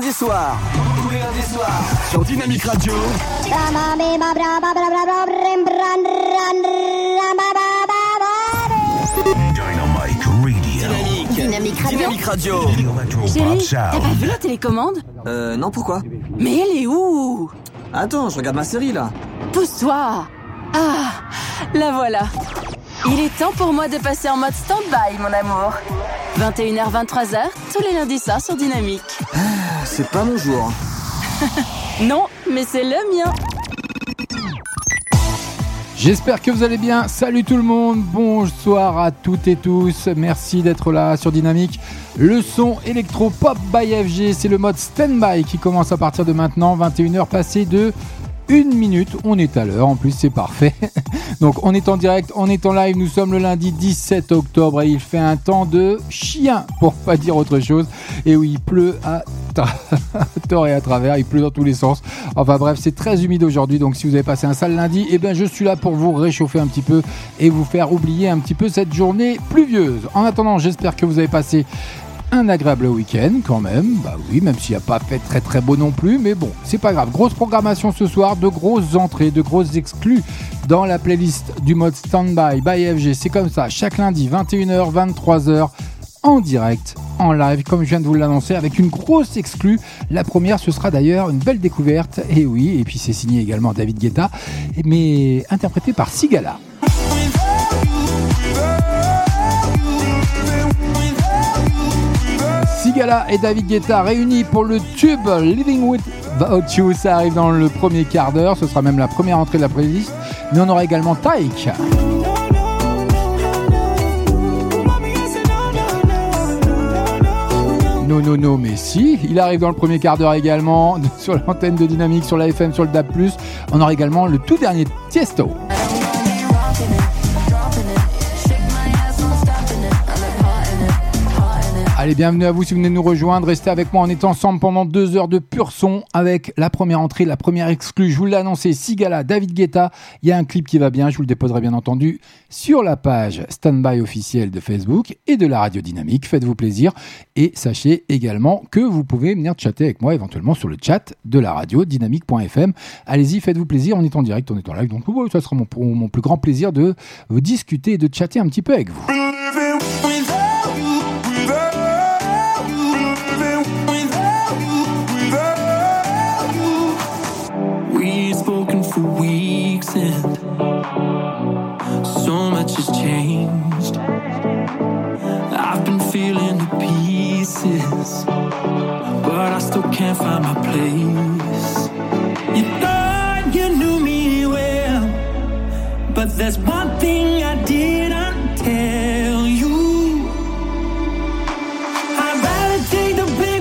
lundi soir. Tous les lundis soirs sur Dynamique Radio. Dynamique Radio. Dynamique Radio. Dynamique Radio. Chérie, t'as pas vu la télécommande ? Non, pourquoi ? Mais elle est où ? Attends, je regarde ma série là. Pousse-toi. Ah, la voilà. Il est temps pour moi de passer en mode stand-by, mon amour. 21h-23h, tous les lundis soirs sur Dynamique. C'est pas mon jour. Non, mais c'est le mien. J'espère que vous allez bien. Salut tout le monde, bonsoir à toutes et tous. Merci d'être là sur Dynamique. Le son électro-pop by FG, c'est le mode stand-by qui commence à partir de maintenant. 21h passée de... 1 minute, on est à l'heure, en plus c'est parfait. Donc on est en direct, on est en live, nous sommes le lundi 17 octobre et il fait un temps de chien, pour pas dire autre chose. Et oui, il pleut à tort et à travers, il pleut dans tous les sens. Enfin bref, c'est très humide aujourd'hui, donc si vous avez passé un sale lundi, eh bien je suis là pour vous réchauffer un petit peu et vous faire oublier un petit peu cette journée pluvieuse. En attendant, j'espère que vous avez passé... un agréable week-end quand même, bah oui, même s'il n'y a pas fait très très beau non plus, mais bon, c'est pas grave. Grosse programmation ce soir, de grosses entrées, de grosses exclus dans la playlist du mode Standby by FG. C'est comme ça, chaque lundi, 21h, 23h, en direct, en live, comme je viens de vous l'annoncer, avec une grosse exclue. La première, ce sera d'ailleurs une belle découverte, et oui, et puis c'est signé également David Guetta, mais interprété par Sigala. Sigala et David Guetta réunis pour le tube Living Without You. Ça arrive dans le premier quart d'heure. Ce sera même la première entrée de la playlist. Mais on aura également Tyga. Non, non, non, mais si. Il arrive dans le premier quart d'heure également. Sur l'antenne de Dynamique, sur la FM, sur le DAB+. On aura également le tout dernier Tiësto. Allez, bienvenue à vous si vous venez nous rejoindre. Restez avec moi, on est ensemble pendant 2 heures de pur son avec la première entrée, la première exclue. Je vous l'ai annoncé, Sigala, David Guetta. Il y a un clip qui va bien, je vous le déposerai bien entendu sur la page Standby officielle de Facebook et de la Radio Dynamique. Faites-vous plaisir et sachez également que vous pouvez venir chatter avec moi éventuellement sur le chat de la radio dynamique.fm. Allez-y, faites-vous plaisir, on est en direct, on est en live. Donc, ça sera mon plus grand plaisir de vous discuter et de chatter un petit peu avec vous. And so much has changed. I've been feeling the pieces, but I still can't find my place. You thought you knew me well, but there's one thing I didn't tell you. I'd rather take the blame.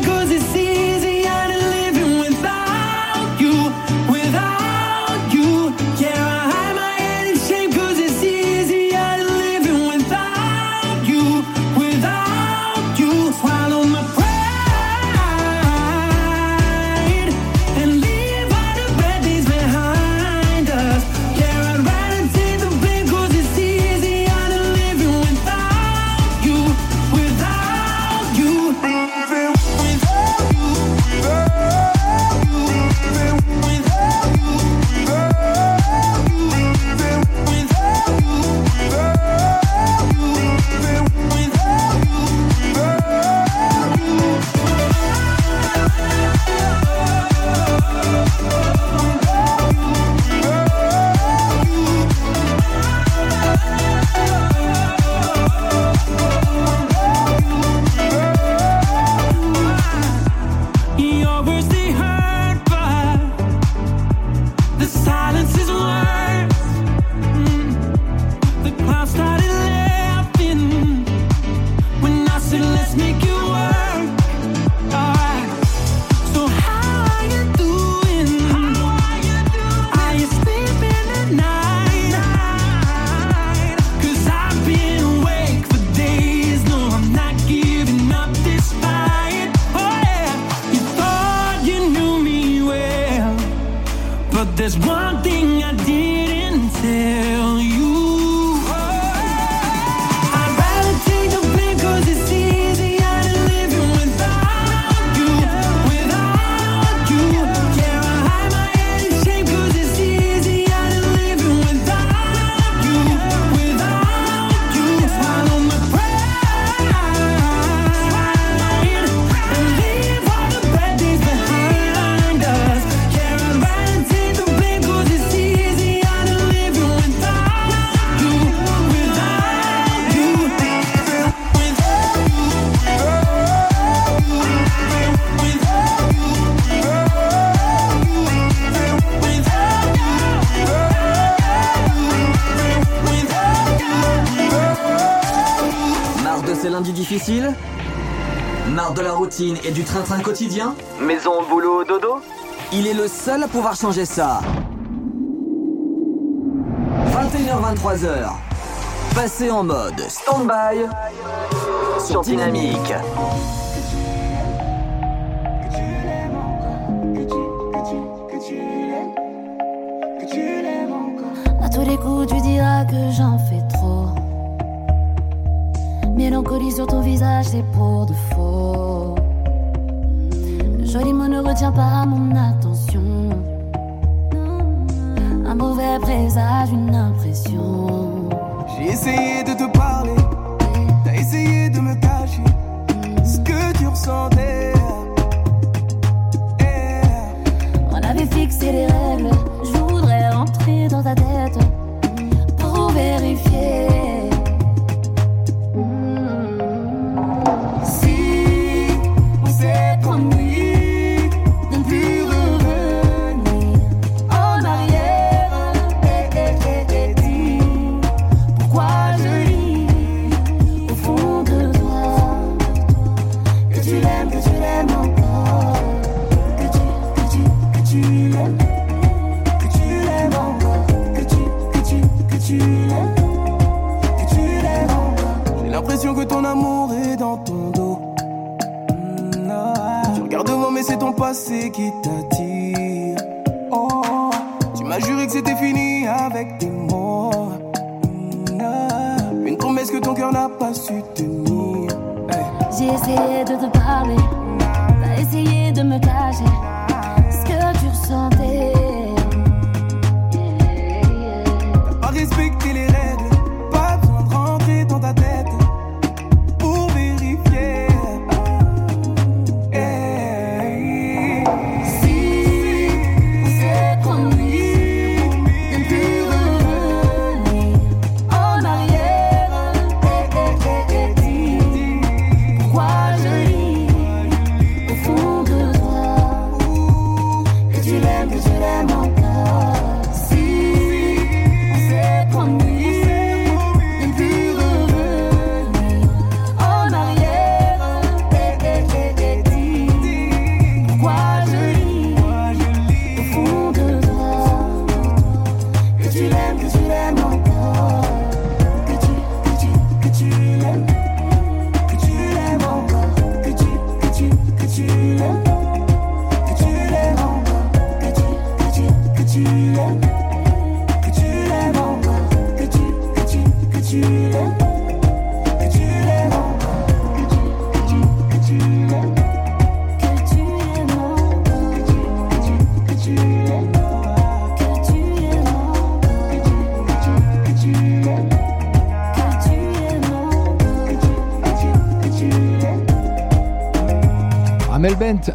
difficile ? Marre de la routine et du train-train quotidien ? Maison, boulot, dodo ? Il est le seul à pouvoir changer ça. 21h-23h, passez en mode stand-by sur Dynamique. À tous les coups, tu diras que j'en fais trop. Mélancolie sur ton visage, c'est pour de faux. Le joli mot ne retient pas mon attention. Un mauvais présage, une impression. J'ai essayé de te parler, t'as essayé de me cacher ce que tu ressentais. On avait fixé les règles, je voudrais rentrer dans ta tête pour vérifier. Si on s'est promis. Que ton amour est dans ton dos. Tu regardes devant, mais c'est ton passé qui t'attire. Oh, tu m'as juré que c'était fini avec tes mots. Une promesse que ton cœur n'a pas su tenir. Hey. J'ai essayé de te parler, t'as essayé de me cacher ce que tu ressentais. T'as pas respecté les règles, pas besoin de rentrer dans ta tête.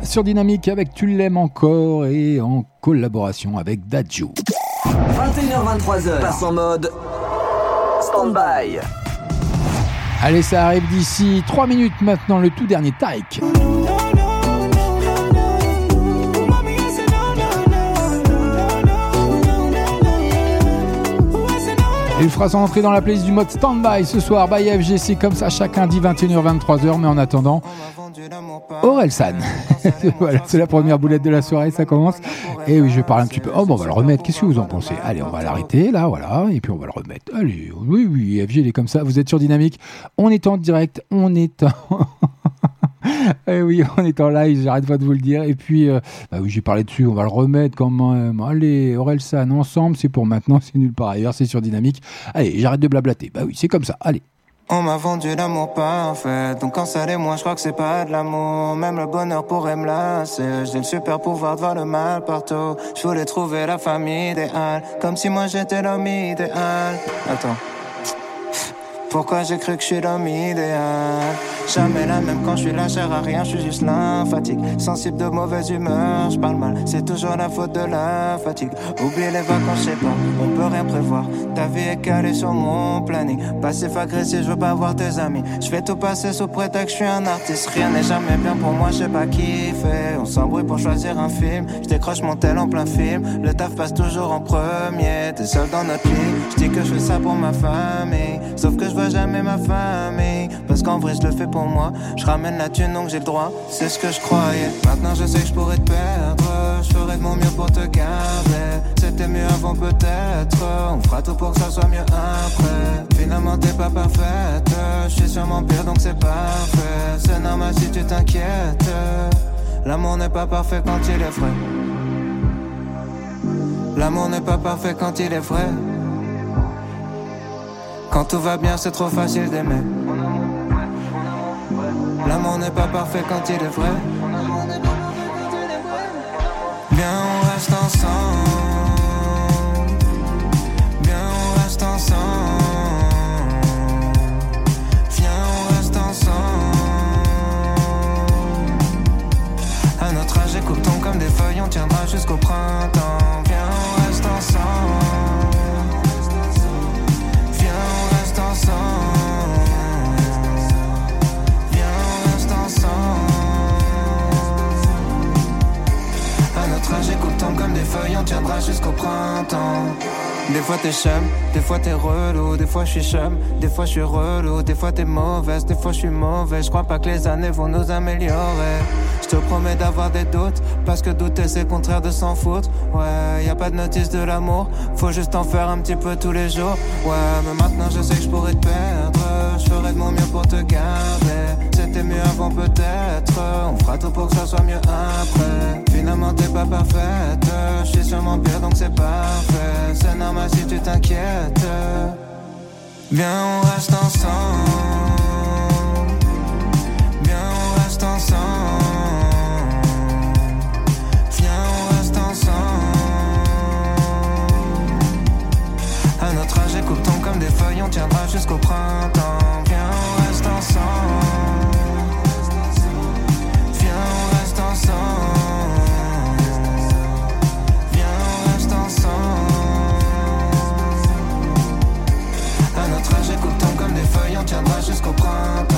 Sur Dynamique avec Tu l'aimes encore et en collaboration avec Dadju. 21h-23h, passe en mode stand-by. Allez, ça arrive d'ici 3 minutes maintenant, le tout dernier Taïk. Il fera son entrée dans la playlist du mode stand-by ce soir by FGC, comme ça chacun dit 21h-23h, mais en attendant Aurelsan. Voilà, c'est la première boulette de la soirée, ça commence. Et oui, je parle un petit peu. Oh, bon, on va le remettre. Qu'est-ce que vous en pensez ? Allez, on va l'arrêter là, voilà. Et puis on va le remettre. Allez, oui, FG, il est comme ça. Vous êtes sur Dynamique. On est en direct. Et oui, on est en live, j'arrête pas de vous le dire. Et puis, bah oui, j'ai parlé dessus, on va le remettre quand même. Allez, Aurelsan, ensemble, c'est pour maintenant, c'est nulle part ailleurs, c'est sur Dynamique. Allez, j'arrête de blablater. Bah oui, c'est comme ça, allez. On m'a vendu l'amour parfait, donc quand ça l'est moi je crois que c'est pas de l'amour. Même le bonheur pourrait me lasser, j'ai le super pouvoir de voir le mal partout. Je voulais trouver la femme idéale, comme si moi j'étais l'homme idéal. Attends, pourquoi j'ai cru que je suis l'homme idéal? Jamais la même quand je suis là, chère à rien, je suis juste lymphatique. Sensible de mauvaise humeur, je parle mal, c'est toujours la faute de la fatigue. Oublie les vacances, je sais pas, on peut rien prévoir. Ta vie est calée sur mon planning. Passif agressif, je veux pas voir tes amis. Je fais tout passer sous prétexte, je suis un artiste. Rien n'est jamais bien pour moi, je sais pas qui fait. On s'embrouille pour choisir un film, je décroche mon tel en plein film. Le taf passe toujours en premier, t'es seul dans notre lit. Je dis que je fais ça pour ma famille, sauf que je vois jamais ma famille. parce qu'en vrai je le fais pour moi. Je ramène la thune donc j'ai le droit, c'est ce que je croyais. Maintenant je sais que je pourrais te perdre, je ferai de mon mieux pour te garder. C'était mieux avant peut-être, on fera tout pour que ça soit mieux après. Finalement t'es pas parfaite, je suis sûrement pire donc c'est parfait. C'est normal si tu t'inquiètes, l'amour n'est pas parfait quand il est frais. L'amour n'est pas parfait quand il est vrai. Quand tout va bien, c'est trop facile d'aimer. L'amour n'est pas parfait quand il est vrai. Bien, on reste ensemble. Bien, on reste ensemble. Viens, on reste ensemble. À notre âge, écoutons comme des feuilles, on tiendra jusqu'au printemps. Viens, on reste ensemble. Viens, on reste ensemble. À notre âge, écoutons comme des feuilles, on tiendra jusqu'au printemps. Des fois t'es chum, des fois t'es relou, des fois je suis chum, des fois je suis relou, des fois t'es mauvaise, des fois je suis mauvais. Je crois pas que les années vont nous améliorer. Je te promets d'avoir des doutes, parce que douter c'est le contraire de s'en foutre. Ouais, y a pas de notice de l'amour, faut juste en faire un petit peu tous les jours. Ouais, mais maintenant je sais que je pourrais te perdre, je ferai de mon mieux pour te garder. C'était mieux avant peut-être, on fera tout pour que ça soit mieux après. Finalement t'es pas parfaite, je suis sûrement pire donc c'est parfait. C'est normal si tu t'inquiètes. Viens, on reste ensemble. Viens, on reste ensemble. Viens, on reste ensemble. À notre âge, écoutons comme des feuilles, on tiendra jusqu'au printemps. Viens, on reste ensemble. Viens, on reste ensemble. À notre âge, écoutons comme des feuilles, on tiendra jusqu'au printemps.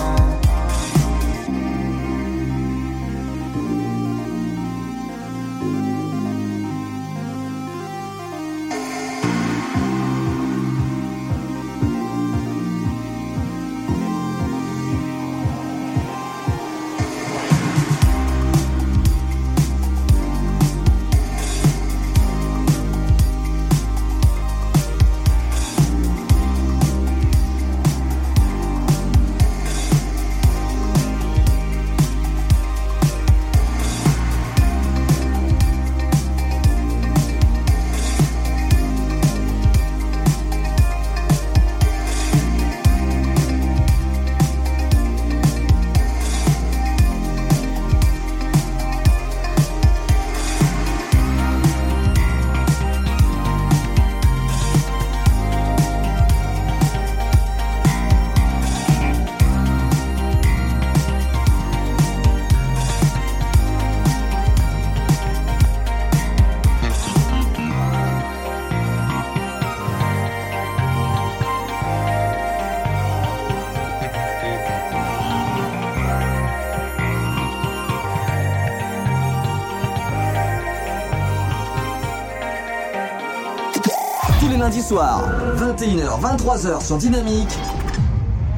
Lundi soir, 21h-23h sur Dynamique,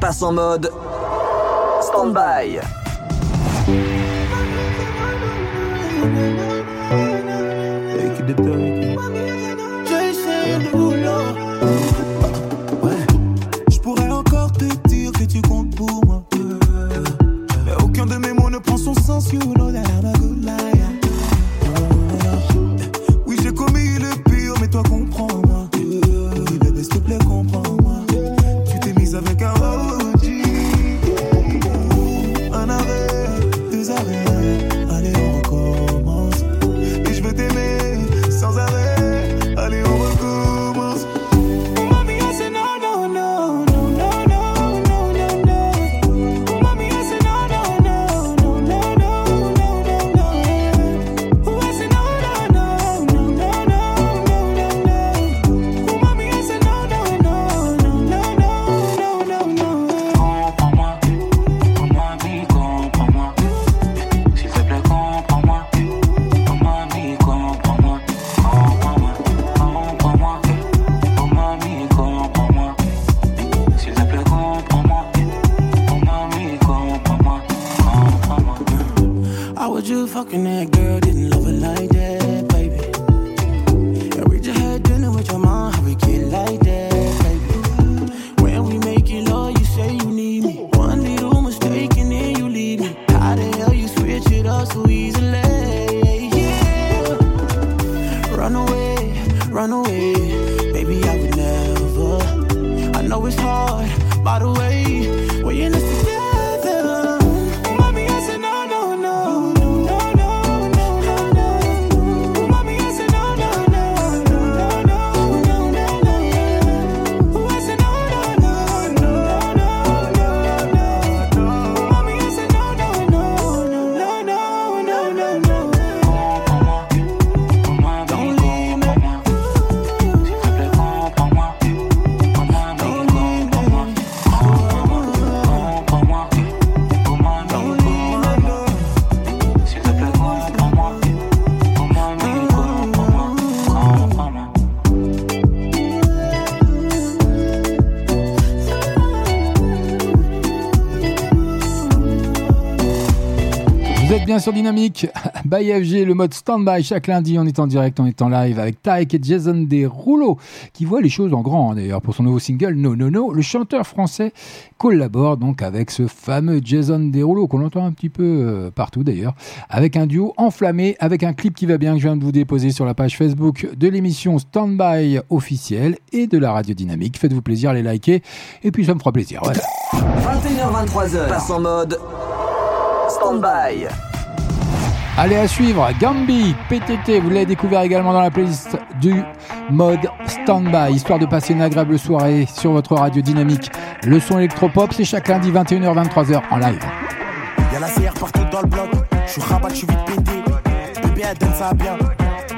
passe en mode stand-by. Je pourrais encore te dire que tu comptes pour moi, mais aucun de mes mots ne prend son sens, you know that I'm a good liar. Oui, j'ai commis le pire, mais toi comprends. Allez, on recommence. and that girl didn't love it like that, baby. And we just had dinner with your mom, how we get like that, baby. When we making love, you say you need me. One little mistake and then you leave me. How the hell you switch it up so easily? Yeah. Run away, run away. Baby, I would never. I know it's hard, by the way. We're in this together. Bien sûr, Dynamique by FG, le mode stand-by chaque lundi. On est en direct, on est en live avec Tyga et Jason Derulo, qui voit les choses en grand. D'ailleurs, pour son nouveau single No No No, le chanteur français collabore donc avec ce fameux Jason Derulo qu'on entend un petit peu partout d'ailleurs, avec un duo enflammé, avec un clip qui va bien que je viens de vous déposer sur la page Facebook de l'émission Stand-by officielle et de la radio Dynamique. Faites-vous plaisir, les liker et puis ça me fera plaisir. Voilà. 21h23h, passe en mode stand-by. Allez, à suivre, Gambi, PTT, vous l'avez découvert également dans la playlist du mode stand-by, histoire de passer une agréable soirée sur votre radio Dynamique. Le son électropop, c'est chaque lundi 21h-23h en live. Y'a la CR partout dans le bloc, je suis rabat, je suis vite pété. Bébé, elle donne ça bien,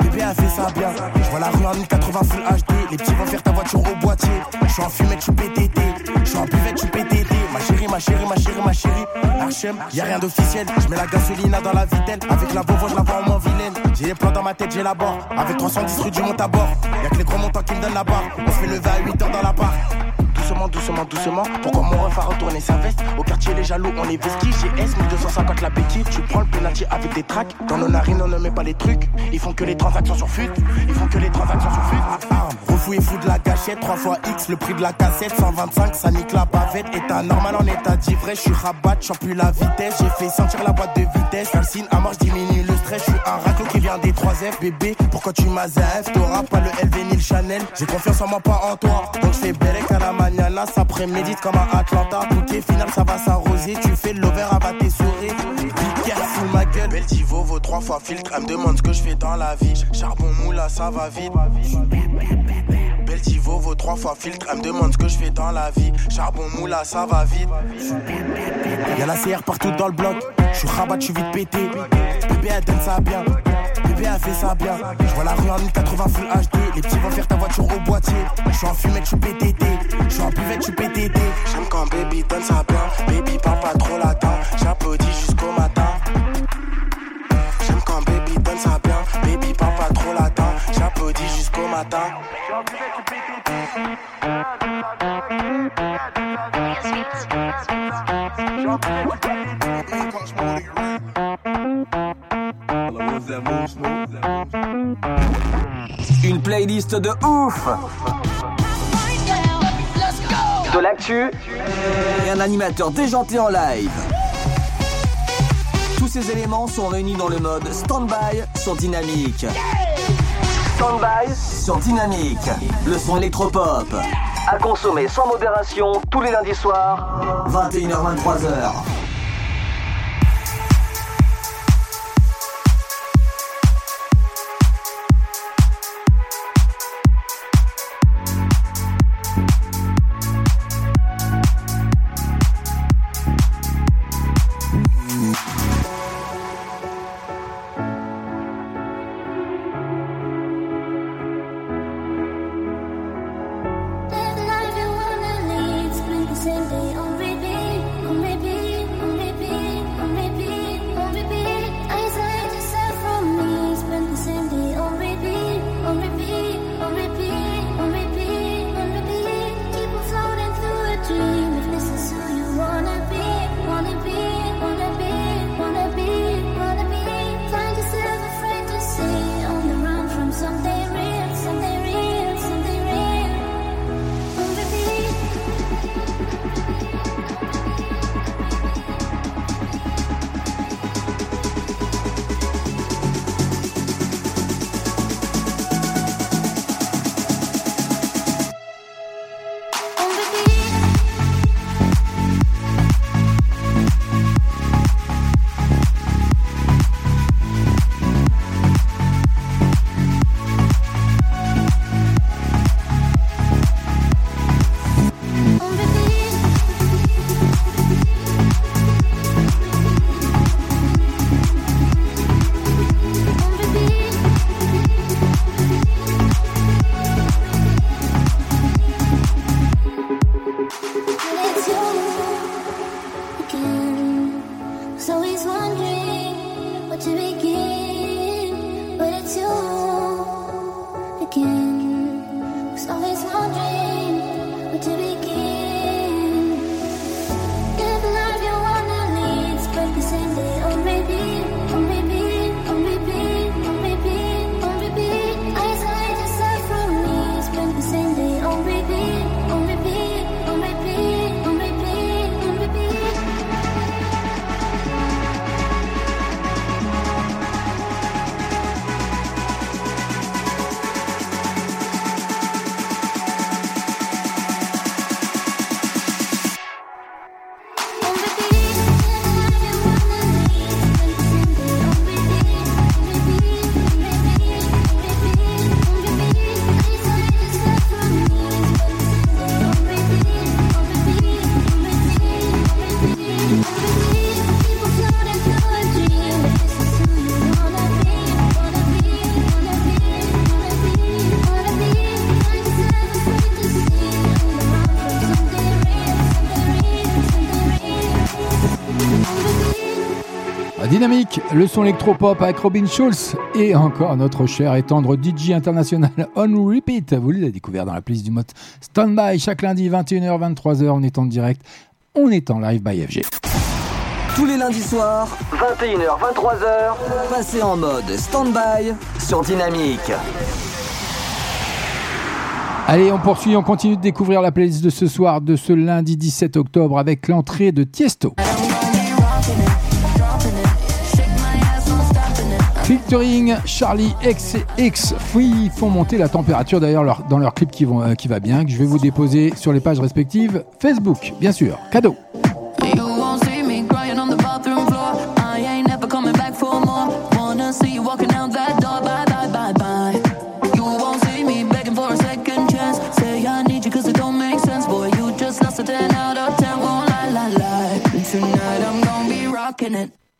bébé, elle fait ça bien. Je vois la rue en 1080 full HD, les petits vont faire ta voiture au boîtier. Je suis en fumette, je suis PTT, je suis en buvette, je suis PTT. Ma chérie, ma chérie, ma chérie, ma chérie, Archem, y'a rien d'officiel. J'mets la gasolina dans la vitelle. Avec la Beauvau, je la vois en moins vilaine. J'ai les plans dans ma tête, j'ai la barre. Avec 310 rue du Mont à bord. Y'a que les gros montants qui me donnent la barre. On se fait lever à 8h dans la barre. Doucement, doucement, doucement. Pourquoi mon ref a retourné sa veste? Au quartier, les jaloux, on est vesquis. J'ai S, 1250 la béquille. Tu prends le penalty avec des tracks. Dans nos narines, on ne met pas les trucs. Ils font que les transactions sur fut. Ils font que les transactions sur fut. Refouillez-vous de la gâchette. 3 fois X, le prix de la cassette. 125, ça nique la bavette. Et t'as normal en état d'ivresse. Je suis rabat, j'en plus la vitesse. J'ai fait sentir la boîte de vitesse. Un signe à mort, je diminue le stress. Je suis un raclo qui vient des 3F. Bébé, pourquoi tu m'azaf? T'auras pas le LV ni le Chanel. J'ai confiance en moi, pas en toi. Donc je fais bellec à la Nana, ça prémédite comme à Atlanta. Bouquet final, ça va s'arroser. Tu fais l'over, abat tes sourires. Big sous ma gueule. Belle divo, vaut 3 fois filtre. Elle me demande ce que je fais dans la vie. Charbon moula, ça va vite. Belle divo, vaut 3 fois filtre. Elle me demande ce que je fais dans la vie. Charbon moula, ça va vite. Y'a la CR partout dans le bloc. Je suis rabat, je suis vite pété. Bébé, elle donne ça bien. Bébé a fait ça bien. Je vois la rue en 1080 full HD. Les petits vont faire ta voiture au boîtier. Je suis en fumette, je suis PTT. Je suis en buvette, je suis PTT. J'aime quand baby donne ça bien. Baby parle pas trop latin. J'applaudis jusqu'au matin. J'aime quand baby donne ça bien. Baby parle pas trop latin. J'applaudis jusqu'au matin. Je suis en buvette, je suis PTT. Une playlist de ouf. De l'actu et un animateur déjanté en live. Tous ces éléments sont réunis dans le mode Standby sur Dynamique. Standby sur Dynamique. Le son électropop à consommer sans modération tous les lundis soirs 21h-23h. Same day on repeat, on repeat. Dynamique, le son électropop avec Robin Schultz et encore notre cher et tendre DJ international On Repeat. Vous l'avez découvert dans la playlist du mode Stand By chaque lundi 21h 23h. On est en direct, on est en live by FG. Tous les lundis soirs 21h 23h, passez en mode Stand By sur Dynamique. Allez, on poursuit, on continue de découvrir la playlist de ce soir, de ce lundi 17 octobre avec l'entrée de Tiësto. Featuring Charlie X Free font monter la température d'ailleurs dans leur clip qui va bien, que je vais vous déposer sur les pages respectives Facebook, bien sûr, cadeau.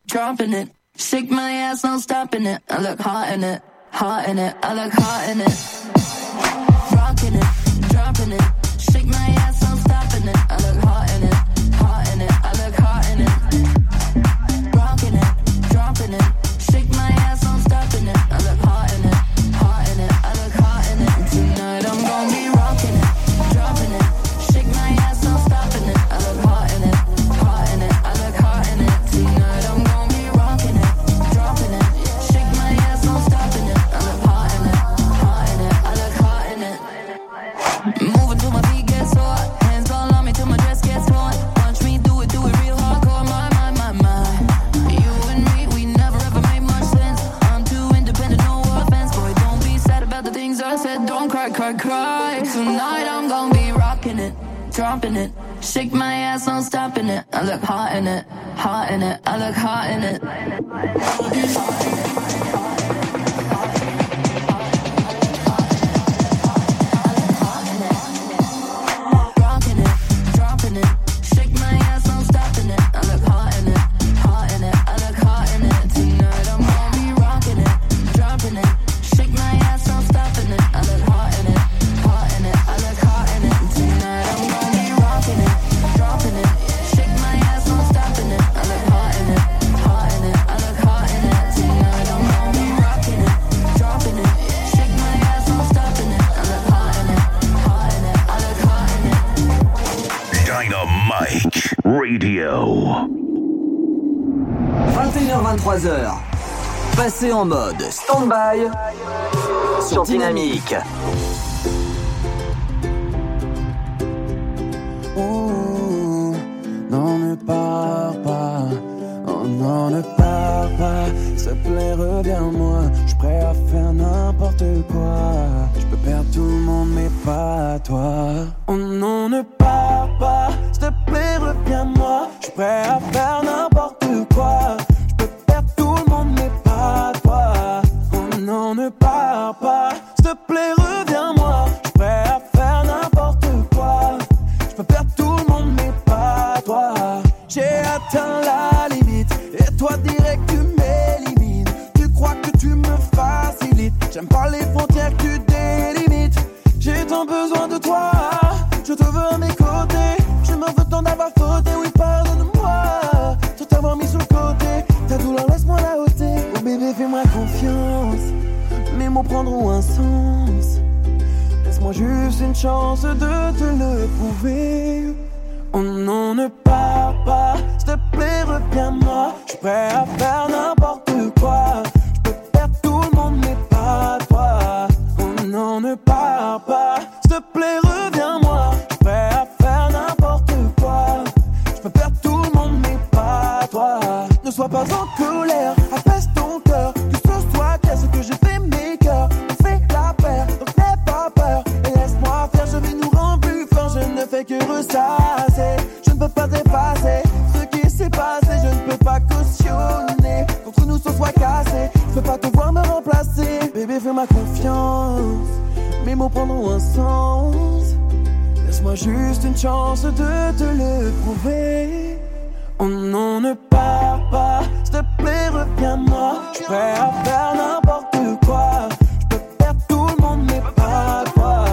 Dropping it, shake my ass, I'm stopping it. I look hot in it, hot in it. I look hot in it. Rocking it, dropping it, shake my ass, I'm stopping it. I look hot in it, hot in it. I look hot in it. Rocking it, dropping it, shake my ass, I'm stopping it. I look hot in it, hot in it. I look hot in it. Tonight I'm gonna be rocking it, dropping it. Cry. Tonight I'm gonna be rocking it, dropping it, shake my ass, I'm stopping it. I look hot in it, hot in it. I look hot in it. Rocking it, dropping it, shake my ass, I'm stopping it. I look hot in it, hot in it. I look hot in it. Tonight I'm gonna be rocking it, dropping it, shake my ass, I'm stopping it. I look hot in it. Dynamique Radio. 21h-23h, passez en mode stand-by sur Dynamique. Ouh, non ne pars pas, oh non ne pars pas. S'il te plaît reviens moi, je suis prêt à faire n'importe quoi. Je peux perdre tout le monde mais pas toi. Oh non ne pars pas, s'il te plaît reviens moi, je suis prêt à faire n'importe quoi. Je peux perdre tout le monde mais pas toi. Oh non ne pars pas, s'il te plaît reviens moi, je suis prêt à faire n'importe quoi. Je peux perdre tout le monde mais pas toi. J'ai atteint la limite et toi direct tu m'élimines. Tu crois que tu me facilites, j'aime pas les frontières que tu délimites. J'ai tant besoin de toi, je te veux à mes côtés. Je me veux tant d'avoir fauté, oui pardonne-moi de t'avoir mis sur le côté. Ta douleur laisse-moi la ôter. Oh bébé fais-moi confiance, mes mots prendront un sens. Laisse-moi juste une chance de te le prouver. Oh non, ne pars pas, s'il te plaît, reviens-moi. Je suis prêt à faire n'importe quoi. Je peux perdre tout le monde, mais pas toi. Oh non, ne pars pas, s'il te plaît, reviens-moi. Je suis prêt à faire n'importe quoi. Je peux perdre tout le monde, mais pas toi. Ne sois pas en colère, apaise ton cœur. Que ce soit clair, ce que j'ai fait, mes cœurs. On fait la paire, donc n'aie pas peur. Et laisse-moi faire, je vais nous rendre plus forts. Je ne fais que ressasser, je ne peux pas effacer ce qui s'est passé. Je ne peux pas cautionner contre nous, ce soit cassé. Je peux pas te voir me remplacer. Bébé, fais-moi confiance, mes mots prendront un sens. Laisse-moi juste une chance de te le prouver. Oh non, ne pars pas, s'il te plaît, reviens-moi. Je suis prêt à faire n'importe quoi. Je peux perdre tout le monde, mais pas toi.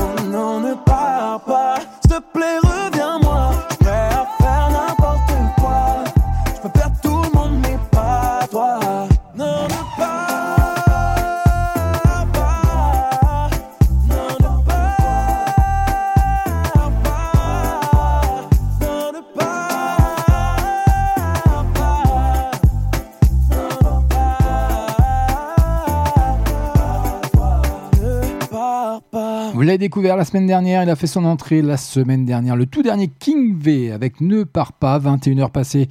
Oh non, ne pars pas, s'il te plaît, reviens-moi. Je suis prêt à faire n'importe quoi. Je peux perdre tout le monde, mais pas toi. Vous l'avez découvert la semaine dernière, il a fait son entrée la semaine dernière. Le tout dernier King V avec Ne pars pas, 21h passées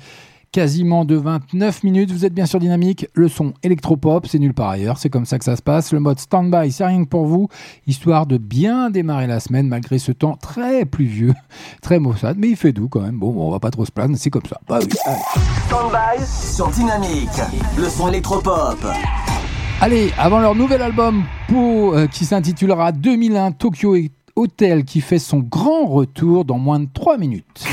quasiment de 29 minutes. Vous êtes bien sûr Dynamique, le son électropop, c'est nulle part ailleurs, c'est comme ça que ça se passe. Le mode stand-by, c'est rien que pour vous, histoire de bien démarrer la semaine malgré ce temps très pluvieux, très maussade, mais il fait doux quand même. Bon, on va pas trop se plaindre, c'est comme ça. Bah oui, allez. Stand-by sur Dynamique, le son électropop. Allez, avant leur nouvel album qui s'intitulera 2001 Tokio Hotel, qui fait son grand retour dans moins de 3 minutes.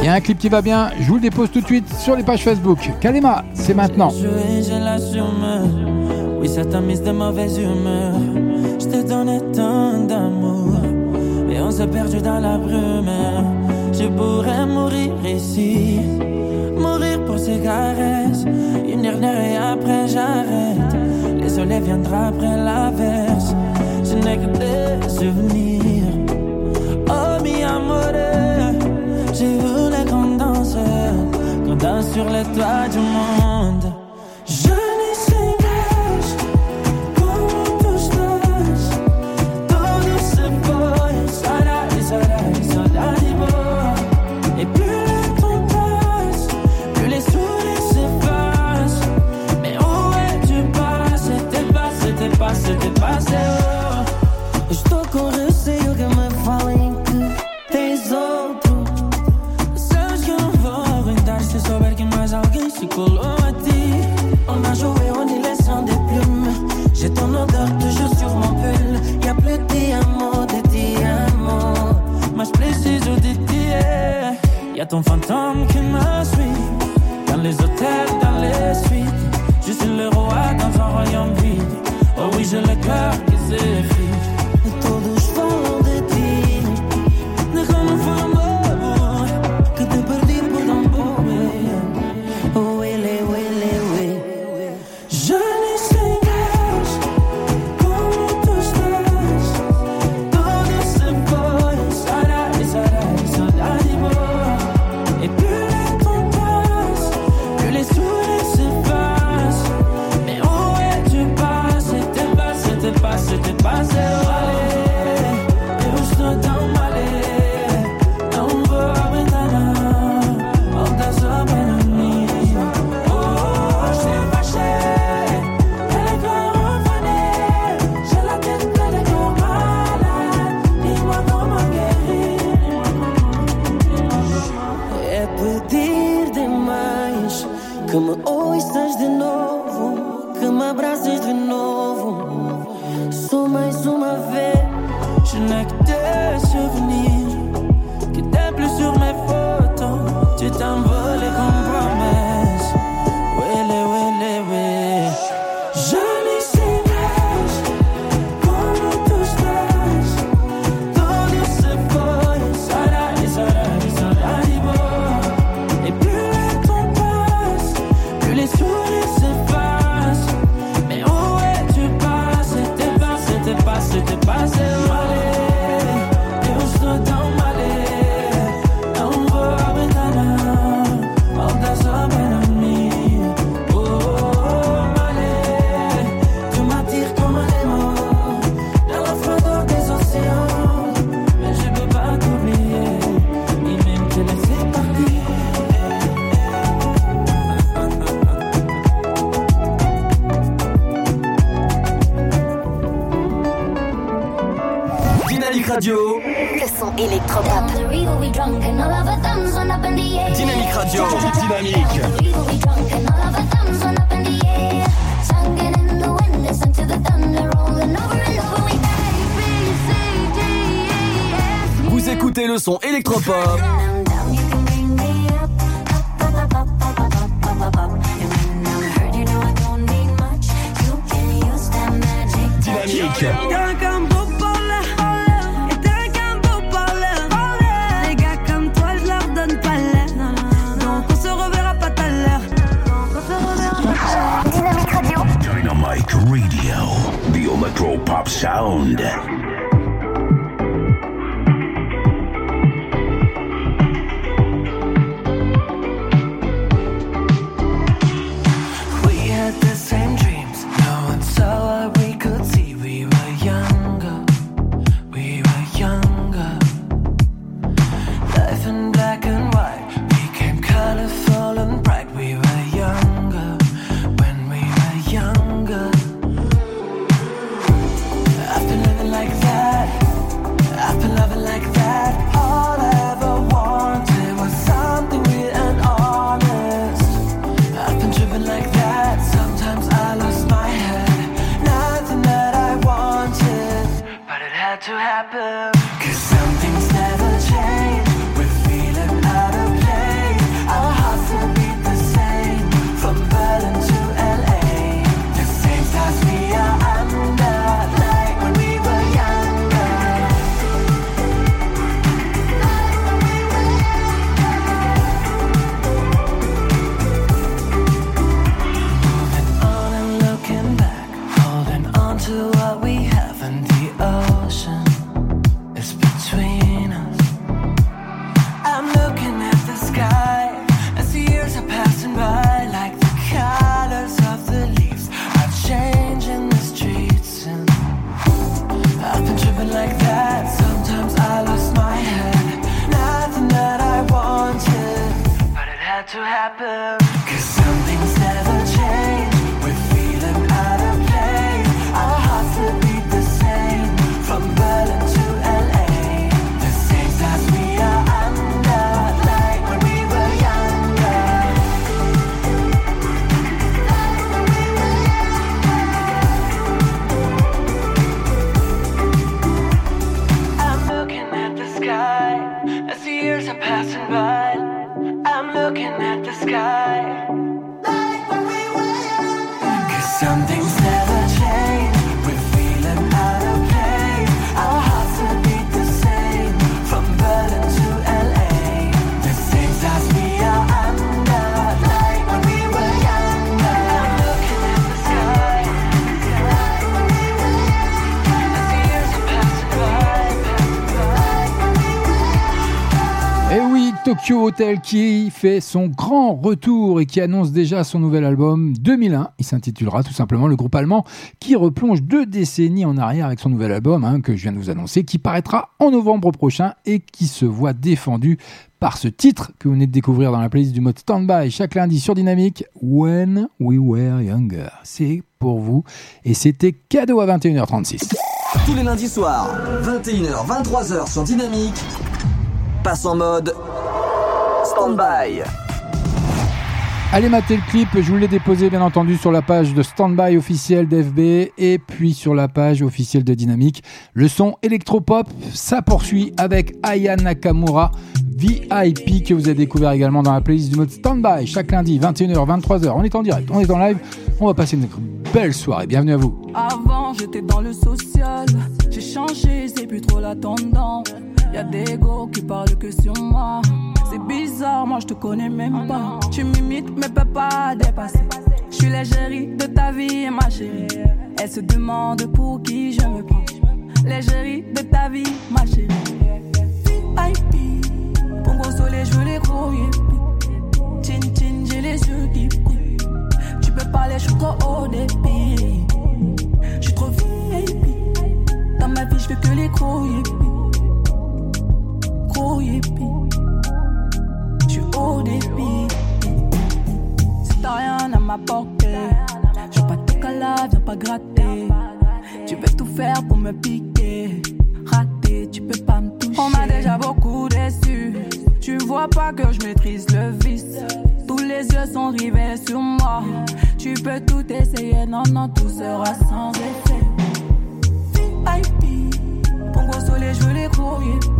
Il y a un clip qui va bien, je vous le dépose tout de suite sur les pages Facebook. Kalema, c'est maintenant. Je l'assume, oui, ça t'a mise de mauvaise humeur. Je te donnais tant d'amour, et on s'est perdu dans la brume. Je pourrais mourir ici, mourir pour ces caresses. Une dernière et après j'arrête. Le soleil viendra après l'averse. Je n'ai que des souvenirs. Oh mi amore, j'ai vu. Qu'on danse sur les toits du monde. Je n'y sais pas. Comment tu estás? Todo se voit. Sola, sola, sola, sola. Et plus le temps passe, plus les sourires s'effacent. Mais où es-tu passé? T'es passé, t'es passé, t'es passé. Estou com receio que me falem que tens outro. Saber que mais alguém se colou a ti. On a joué, on y laissant des plumes. J'ai ton odeur toujours sur mon pull. Y'a plus de diamants, mas preciso de ti. Y'a ton fantôme qui me suit dans les hôtels, dans les suites. Je suis le roi dans un royaume vide. Oh oui, j'ai le cœur qui s'effrite. Todos falam de ti, de como fue amor que te perdí por tan poco. Son électropop Dynamique. Les gars comme toi, je leur donne pas l'air. Donc on se reverra pas tout à l'heure. Dynamique Radio. Dynamique Radio, the electropop sound. Same dreams. to happen. Cause something's never changed. We're feeling out of place. Our hearts will beat the same. From Berlin to LA. The same size we are under. Like when we were younger. Like when we were younger. I'm looking at the sky. As the years are passing by. Looking at the sky, like when we were young. Cause something's never changed. We're feeling out of place. Our hearts will beat the same. From Berlin to LA. The same size we are under. Like when we were younger. I'm looking at the sky. Like when we were younger. As the years are passing by. Like when we were younger. Eh oui, Tokio Hotel qui fait son grand retour et qui annonce déjà son nouvel album 2001. Il s'intitulera tout simplement, le groupe allemand qui replonge 2 décennies en arrière avec son nouvel album que je viens de vous annoncer, qui paraîtra en novembre prochain et qui se voit défendu par ce titre que vous venez de découvrir dans la playlist du mode Standby chaque lundi sur Dynamique, When We Were Younger. C'est pour vous et c'était cadeau à 21h36. Tous les lundis soirs, 21h-23h sur Dynamique. Passe en mode Standby. Allez mater le clip, je vous l'ai déposé bien entendu sur la page de Standby officielle d'FB et puis sur la page officielle de Dynamique. Le son électropop, ça poursuit avec Aya Nakamura, VIP, que vous avez découvert également dans la playlist du mode Standby chaque lundi 21h-23h. On est en direct, on est en live, on va passer une belle soirée. Bienvenue à vous. Avant j'étais dans le social, j'ai changé, c'est plus trop la tendance. Y'a des gros qui parlent que sur moi. C'est bizarre, moi je te connais même pas. Tu m'imites mais peux pas dépasser. Je suis l'égérie de ta vie, ma chérie. Elle se demande pour qui je me prends. L'égérie de ta vie, ma chérie. VIP, Pongo soleil, je veux les gros yeux. Chin chin, j'ai les yeux qui coulent. Tu peux parler, je suis trop haut des pieds. Je suis trop VIP. Dans ma vie, je veux que les gros yeux. Je suis au débit. Si t'as rien à m'apporter, je veux pas te caler, viens pas gratter. Tu veux tout faire pour me piquer. Raté, tu peux pas me toucher. On m'a déjà beaucoup déçu. Tu vois pas que je maîtrise le vice. Tous les yeux sont rivés sur moi. Tu peux tout essayer, non, non, tout sera sans effet. VIP, Pongo soleil, je veux les gros yippies.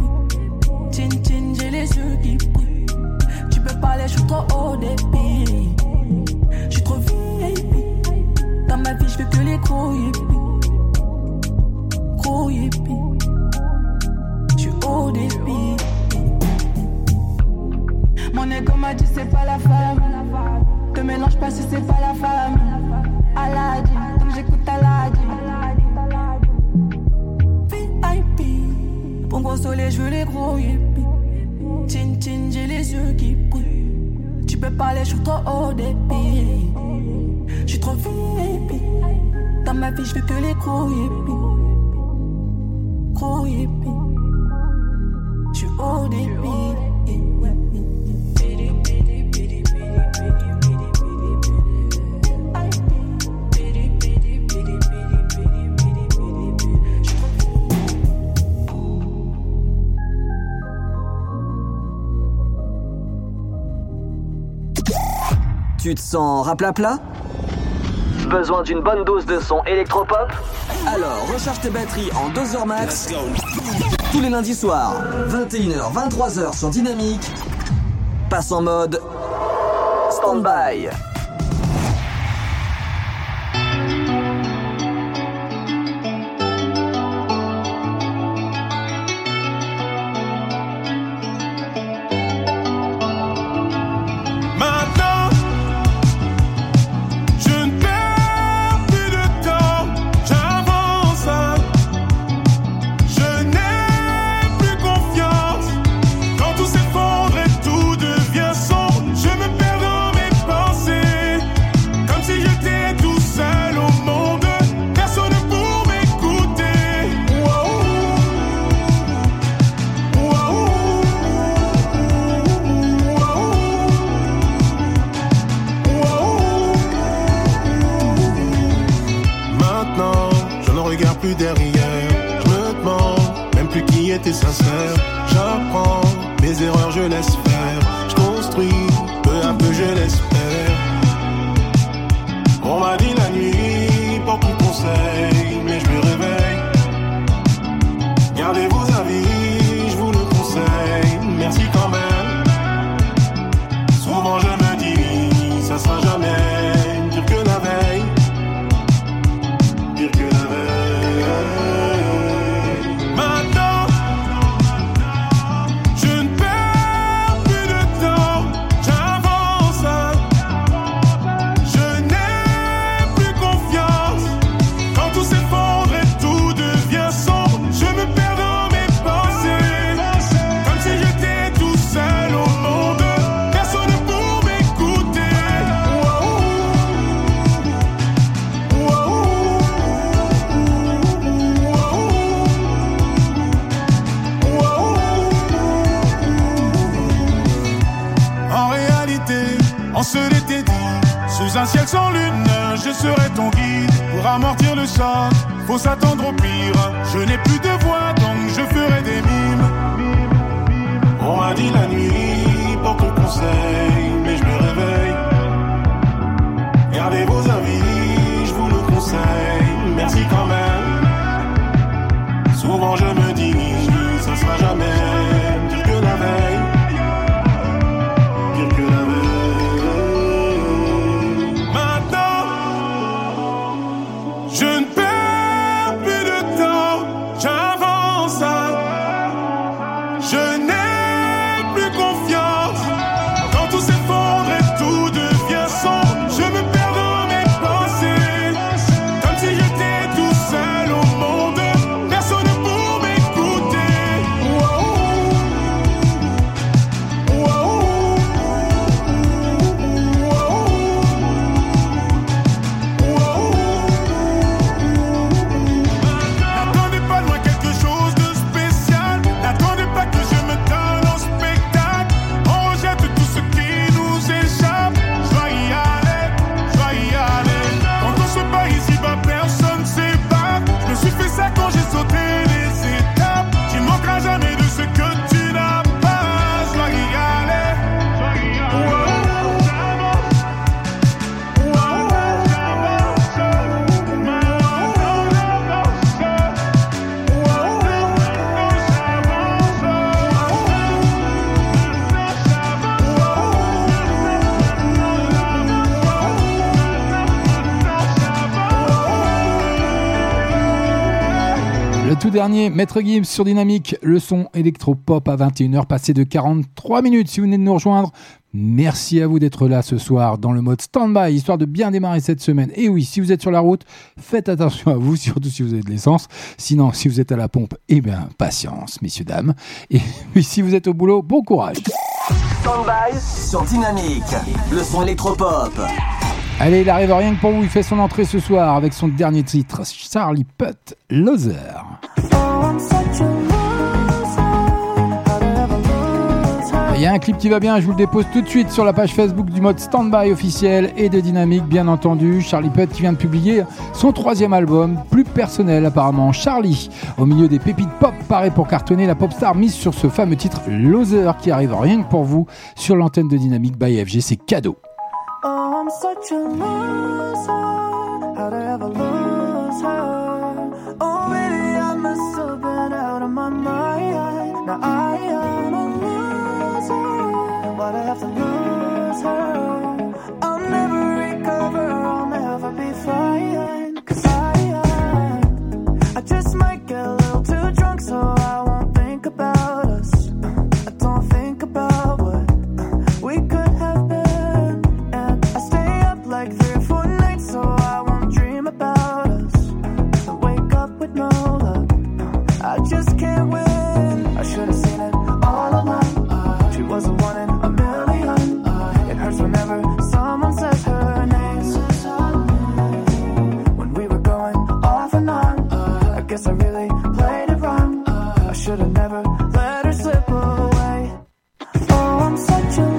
Chin chin, j'ai les yeux qui brillent. Tu peux parler, je suis trop haut des pieds. Je suis trop VIP. Dans ma vie, je veux que les gros hippies. Gros hippies. Je suis haut des pieds. Mon ego m'a dit c'est pas la femme. Te mélange pas si c'est pas la femme. Aladdin, donc j'écoute Aladdin. VIP. Pongo soleil, je veux les gros yippies. Chin chin, j'ai les yeux qui brillent. Tu peux parler, je suis trop haut des pieds. Je suis trop VIP. Dans ma vie, je veux que les gros yippies. Gros yippies. Je suis haut des pieds. Tu te sens raplapla? Besoin d'une bonne dose de son électropop? Alors recharge tes batteries en 2 heures max. Tous les lundis soirs, 21h-23h sur Dynamique. Passe en mode Standby. Tout s'effondre et tout devient sombre. Je me perds dans mes pensées. plus derrière. Je me demande même plus qui était sincère. J'apprends, mes erreurs je laisse faire. Je construis, peu à peu je l'espère. On m'a dit la nuit pour tout conseil, mais je me réveille. Gardez vos avis, je vous le conseille. Merci quand même. Souvent je me dis, ça sera jamais. Un ciel sans lune, je serai ton guide. Pour amortir le sort, faut s'attendre au pire. Je n'ai plus de voix, donc je ferai des mimes. On m'a dit la nuit pour ton conseil, mais je me réveille. Gardez vos avis, je vous le conseille. Merci quand même. Souvent je me dis, ça sera jamais pire que la veille. Pire que la veille. Dernier, Maître Gims sur Dynamique, le son électro-pop à 21h, passé de 43 minutes. Si vous venez de nous rejoindre, merci à vous d'être là ce soir dans le mode stand-by, histoire de bien démarrer cette semaine. Et oui, si vous êtes sur la route, faites attention à vous, surtout si vous avez de l'essence. Sinon, si vous êtes à la pompe, eh bien, patience, messieurs, dames. Et puis, si vous êtes au boulot, bon courage. Stand-by sur Dynamique, le son électro-pop. Allez, il arrive rien que pour vous, il fait son entrée ce soir avec son dernier titre, Charlie Puth, Loser. Il y a un clip qui va bien, je vous le dépose tout de suite sur la page Facebook du mode Standby officiel et de Dynamique, bien entendu. Charlie Puth qui vient de publier son 3e album, plus personnel apparemment. Charlie, au milieu des pépites pop, paraît pour cartonner, la pop star mise sur ce fameux titre Loser qui arrive rien que pour vous sur l'antenne de Dynamique by FG, c'est cadeau. Oh, I'm such a loser, how'd I ever lose her? Oh, really, I must have been out of my mind. Now I am a loser, why'd I have to lose her? I'll never recover, I'll never be fine. Cause I just might get a little too drunk, so I won't think about us. I don't think about what we could have been. Like 3 or 4 nights, so I won't dream about us. I wake up with no luck. I just can't win. I should have seen it all along. She was the one in a million. It hurts whenever someone says her name. When we were going off and on, I guess I really played it wrong. I should have never let her slip away. Oh, I'm such a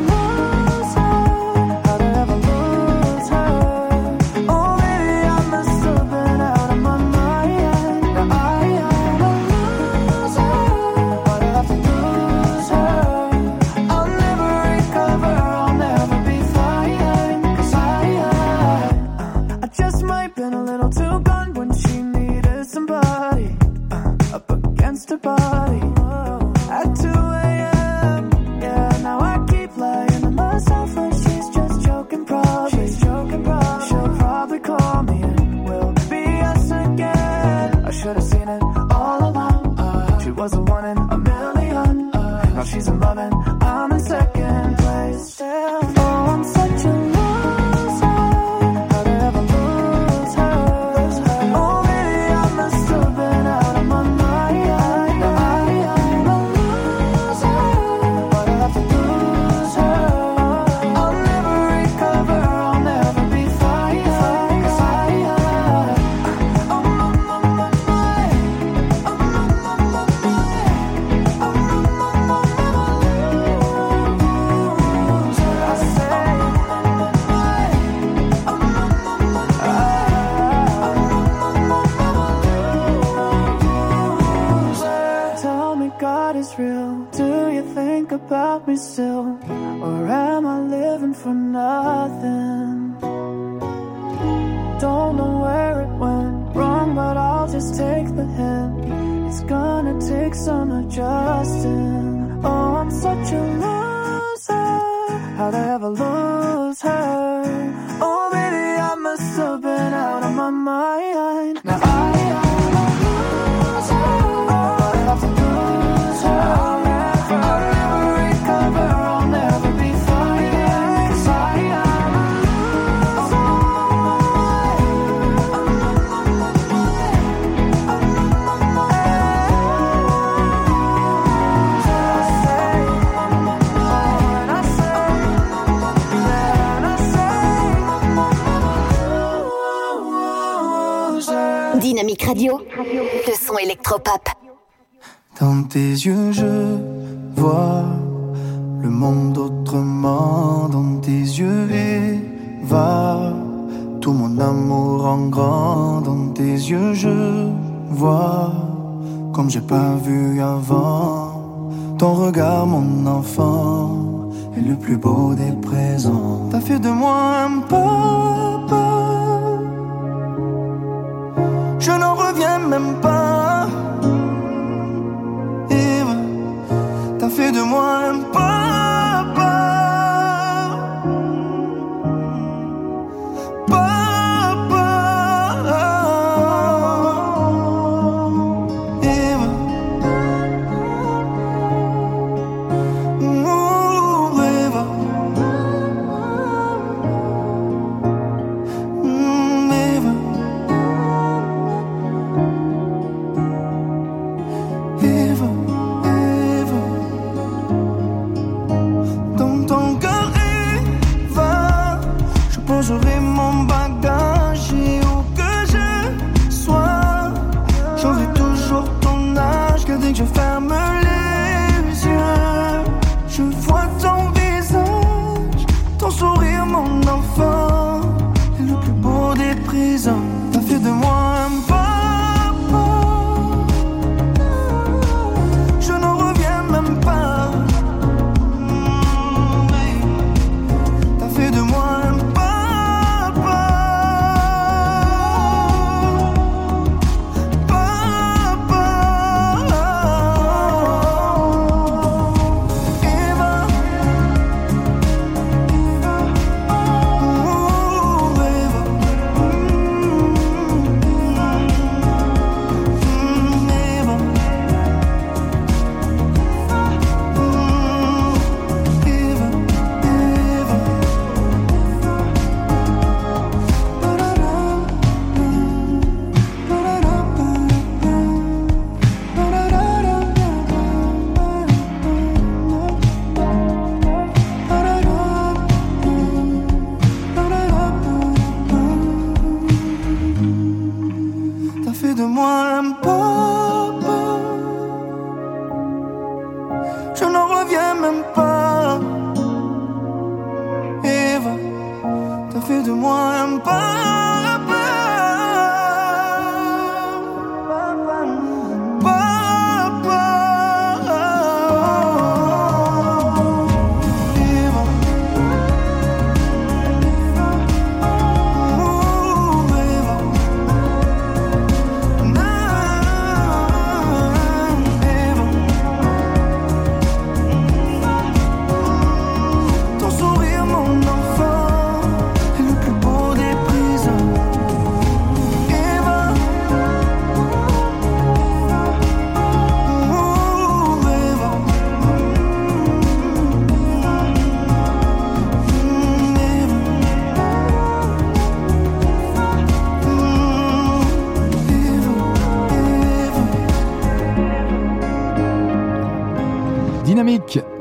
myself, or am I living for nothing? Don't know where it went wrong, but I'll just take the hit. It's gonna take some adjusting. Oh, I'm such a loser. How'd I ever lose her? Oh, baby, I must have been out of my mind. Now Dynamique Radio, le son électropop. Dans tes yeux je vois le monde autrement. Dans tes yeux va tout mon amour en grand. Dans tes yeux je vois comme j'ai pas vu avant. Ton regard mon enfant est le plus beau des présents. T'as fait de moi un papa. Je n'en reviens même pas. Et ouais, t'as fait de moi un papa. Papa. Et ouais, ouh, et ouais, mmh, et ouais. Je ferme les yeux, je vois ton visage, ton sourire mon enfant, est le plus beau des présents. T'as fait de moi un papa, je n'en reviens même pas. T'as fait de moi un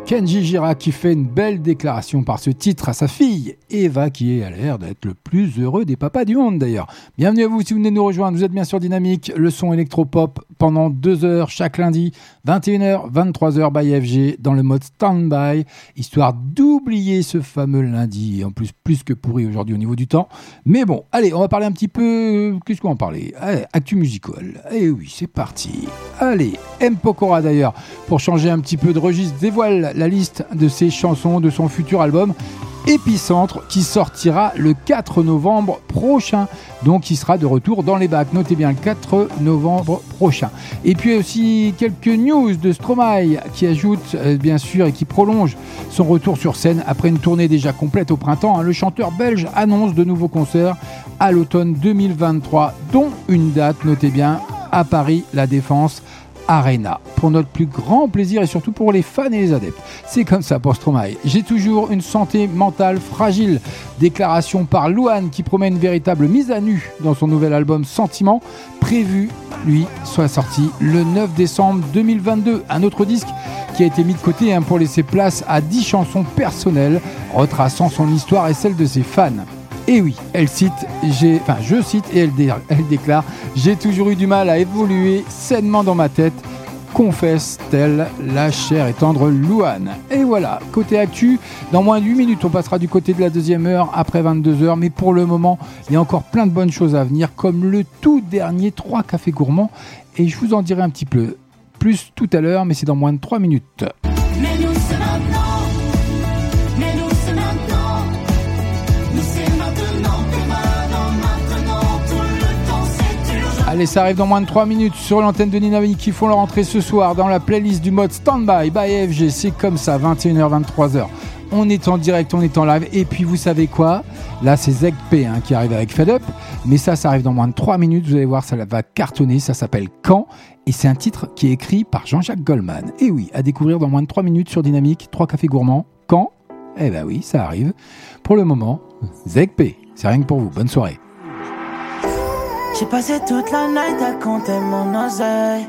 Kenji Girac qui fait une belle déclaration par ce titre à sa fille Eva, qui est à l'air d'être le plus heureux des papas du monde d'ailleurs. Bienvenue à vous si vous venez de nous rejoindre, vous êtes bien sûr Dynamique, le son électropop pendant 2 heures chaque lundi, 21h, 23h by FG, dans le mode stand-by, histoire d'oublier ce fameux lundi, en plus que pourri aujourd'hui au niveau du temps. Mais bon, allez, on va parler un petit peu... Qu'est-ce qu'on va parler ? Actu musicale. Eh oui, c'est parti. Allez, M Pokora d'ailleurs, pour changer un petit peu de registre, dévoile la liste de ses chansons de son futur album Épicentre qui sortira le 4 novembre prochain, donc il sera de retour dans les bacs, notez bien le 4 novembre prochain. Et puis aussi quelques news de Stromae qui ajoute bien sûr et qui prolonge son retour sur scène après une tournée déjà complète au printemps. Le chanteur belge annonce de nouveaux concerts à l'automne 2023 dont une date, notez bien, à Paris, la Défense Arena, pour notre plus grand plaisir et surtout pour les fans et les adeptes. C'est comme ça pour Stromae. J'ai toujours une santé mentale fragile. Déclaration par Louane qui promet une véritable mise à nu dans son nouvel album Sentiment, prévu, lui, soit sorti le 9 décembre 2022. Un autre disque qui a été mis de côté pour laisser place à 10 chansons personnelles retraçant son histoire et celle de ses fans. Et oui, je cite et elle déclare « J'ai toujours eu du mal à évoluer sainement dans ma tête, confesse-t-elle la chère et tendre Louane ». Et voilà, côté actu, dans moins de 8 minutes, on passera du côté de la deuxième heure après 22h. Mais pour le moment, il y a encore plein de bonnes choses à venir, comme le tout dernier 3 Cafés Gourmands. Et je vous en dirai un petit peu plus tout à l'heure, mais c'est dans moins de 3 minutes. Allez, ça arrive dans moins de 3 minutes sur l'antenne de Dynamique qui font leur entrée ce soir dans la playlist du mode Standby by FG. C'est comme ça, 21h, 23h. On est en direct, on est en live. Et puis, vous savez quoi ? Là, c'est Zeg P qui arrive avec Fed Up. Mais ça arrive dans moins de 3 minutes. Vous allez voir, ça va cartonner. Ça s'appelle Quand ? Et c'est un titre qui est écrit par Jean-Jacques Goldman. Et oui, à découvrir dans moins de 3 minutes sur Dynamique, 3 Cafés Gourmands. Quand ? Eh ben oui, ça arrive. Pour le moment, Zeg P, c'est rien que pour vous. Bonne soirée. J'ai passé toute la night à compter mon oseille.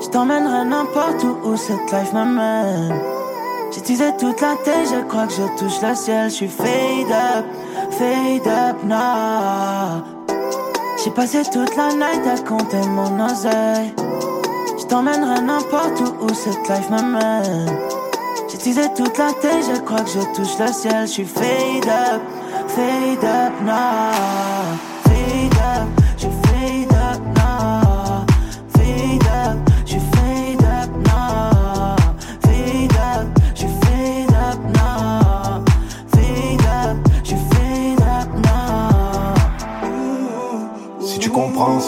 Je t'emmènerai n'importe où cette life m'amène. J'ai teasé toute la tête, je crois que je touche le ciel. Je suis fade up now. J'ai passé toute la night à compter mon oseille. Je t'emmènerai n'importe où cette life m'amène. J'ai teasé toute la tête, je crois que je touche le ciel. Je suis fade up now.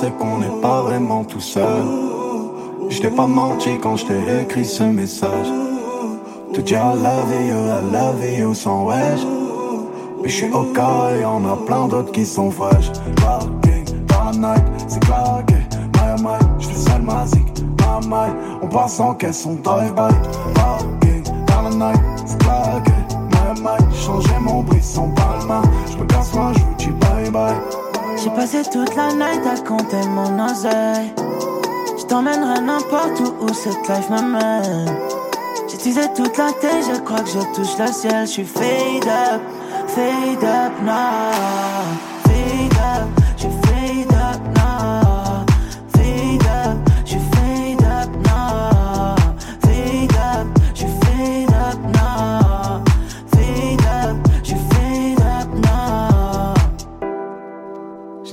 C'est qu'on n'est pas vraiment tout seul. Je t'ai pas menti quand je t'ai écrit ce message. Te dire I love you sans wesh. Mais je suis au cas et y'en a plein d'autres qui sont fraîches. Parking, paranoïde, c'est claqué. Maïa, je te sale ma zik, maïa. On passe en caisse, on drive-by. Parking, paranoïde, c'est claqué. Maïa, changer mon bris sans palma. Je me casse moi, je vous dis bye bye. J'ai passé toute la night à compter mon oseille. Je t'emmènerai n'importe où cette life m'amène. J'ai teasé toute la tête, je crois que je touche le ciel. Je suis fade up now.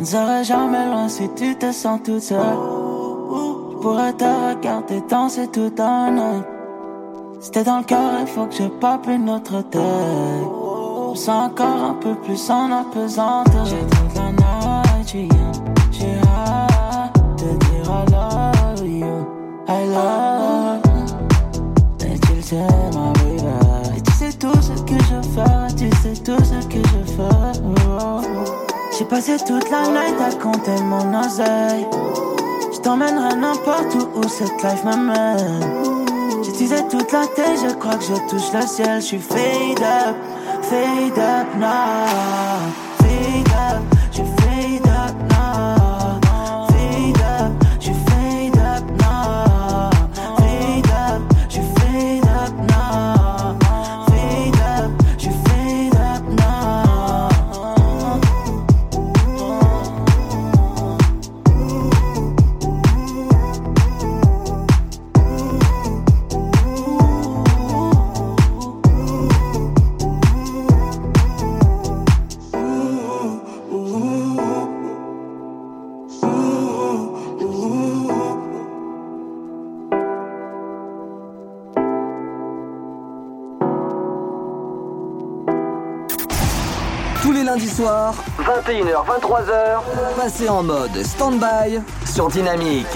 Je ne serai jamais loin si tu te sens toute seule. Je pourrais te regarder danser tout un œil. Si t'es dans le cœur, il faut que je pape une autre tête. Je me sens encore un peu plus en apesanteur. J'ai toute la night, j'ai hâte de dire I love you, I love you. Et tu le sais, ma baby. Et tu sais tout ce que je fais, tu sais tout ce que je fais. Oh. J'ai passé toute la night à compter mon oseille. Je t'emmènerai n'importe où cette life m'amène. J'ai teasé toute la tête, je crois que je touche le ciel. Je suis fade up now. Tous les lundis soirs, 21h-23h, passez en mode stand-by sur Dynamique.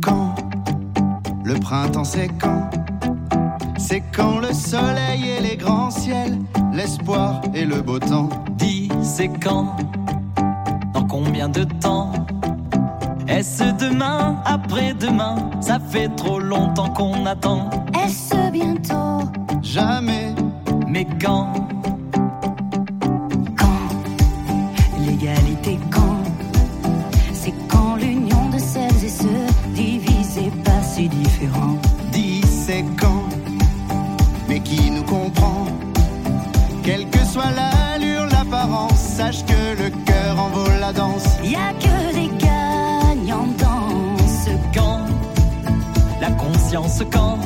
Quand le printemps, c'est quand le soleil et les grands ciels, l'espoir et le beau temps. Dis, c'est quand, dans combien de temps? Est-ce demain, après-demain? Ça fait trop longtemps qu'on attend. Est-ce bientôt? Jamais. Mais quand? Quand? L'égalité quand? C'est quand l'union de celles et ceux divisés par si différents. Dis c'est quand? Mais qui nous comprend? Quelle que soit l'allure, l'apparence, sache que le cœur en vaut la danse. Y a que des gagnants dans ce camp. La conscience quand?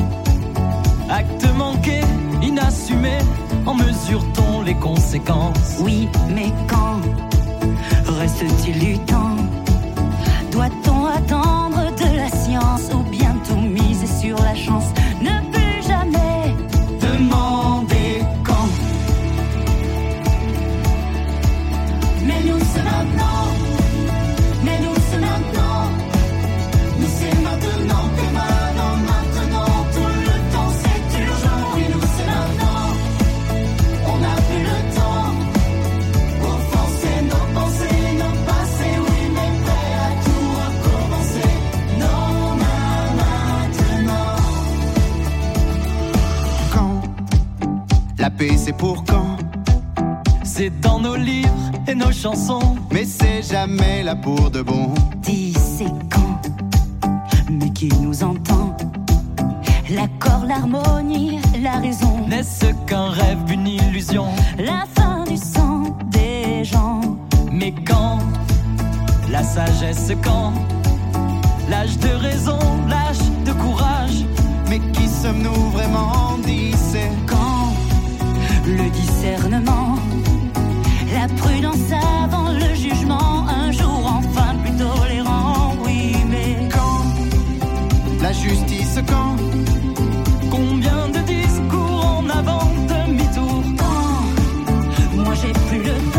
Acte manqué, inassumé, en mesure-t-on les conséquences? Oui, mais quand reste-t-il du temps? Doit-on attendre de la science ou bien tout miser sur la chance? Ne plus jamais demander quand. Mais nous c'est maintenant. Mais nous c'est maintenant. Nous c'est maintenant. C'est pour quand? C'est dans nos livres et nos chansons, mais c'est jamais là pour de bon. Dis c'est quand? Mais qui nous entend? L'accord, l'harmonie, la raison. N'est-ce qu'un rêve, une illusion? La fin du sang des gens. Mais quand? La sagesse quand? L'âge de raison, l'âge de courage. Mais qui sommes-nous vraiment? Dis c'est quand? Le discernement, la prudence avant le jugement, un jour enfin plus tolérant, oui mais quand? La justice quand? Combien de discours en avant, demi-tour quand? Moi j'ai plus le temps.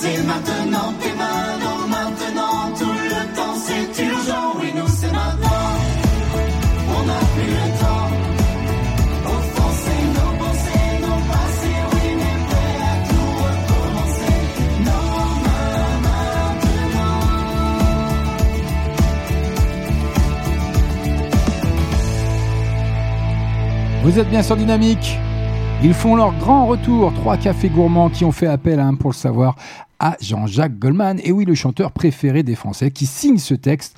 C'est maintenant, t'es maintenant, maintenant, tout le temps, c'est urgent, oui, nous c'est maintenant, on n'a plus le temps, au fond c'est nos pensées, nos passés, oui, mais prêt à tout recommencer, non, maintenant. Vous êtes bien sur Dynamique, ils font leur grand retour, 3 cafés gourmands qui ont fait appel, pour le savoir, à Jean-Jacques Goldman, et oui, le chanteur préféré des Français, qui signe ce texte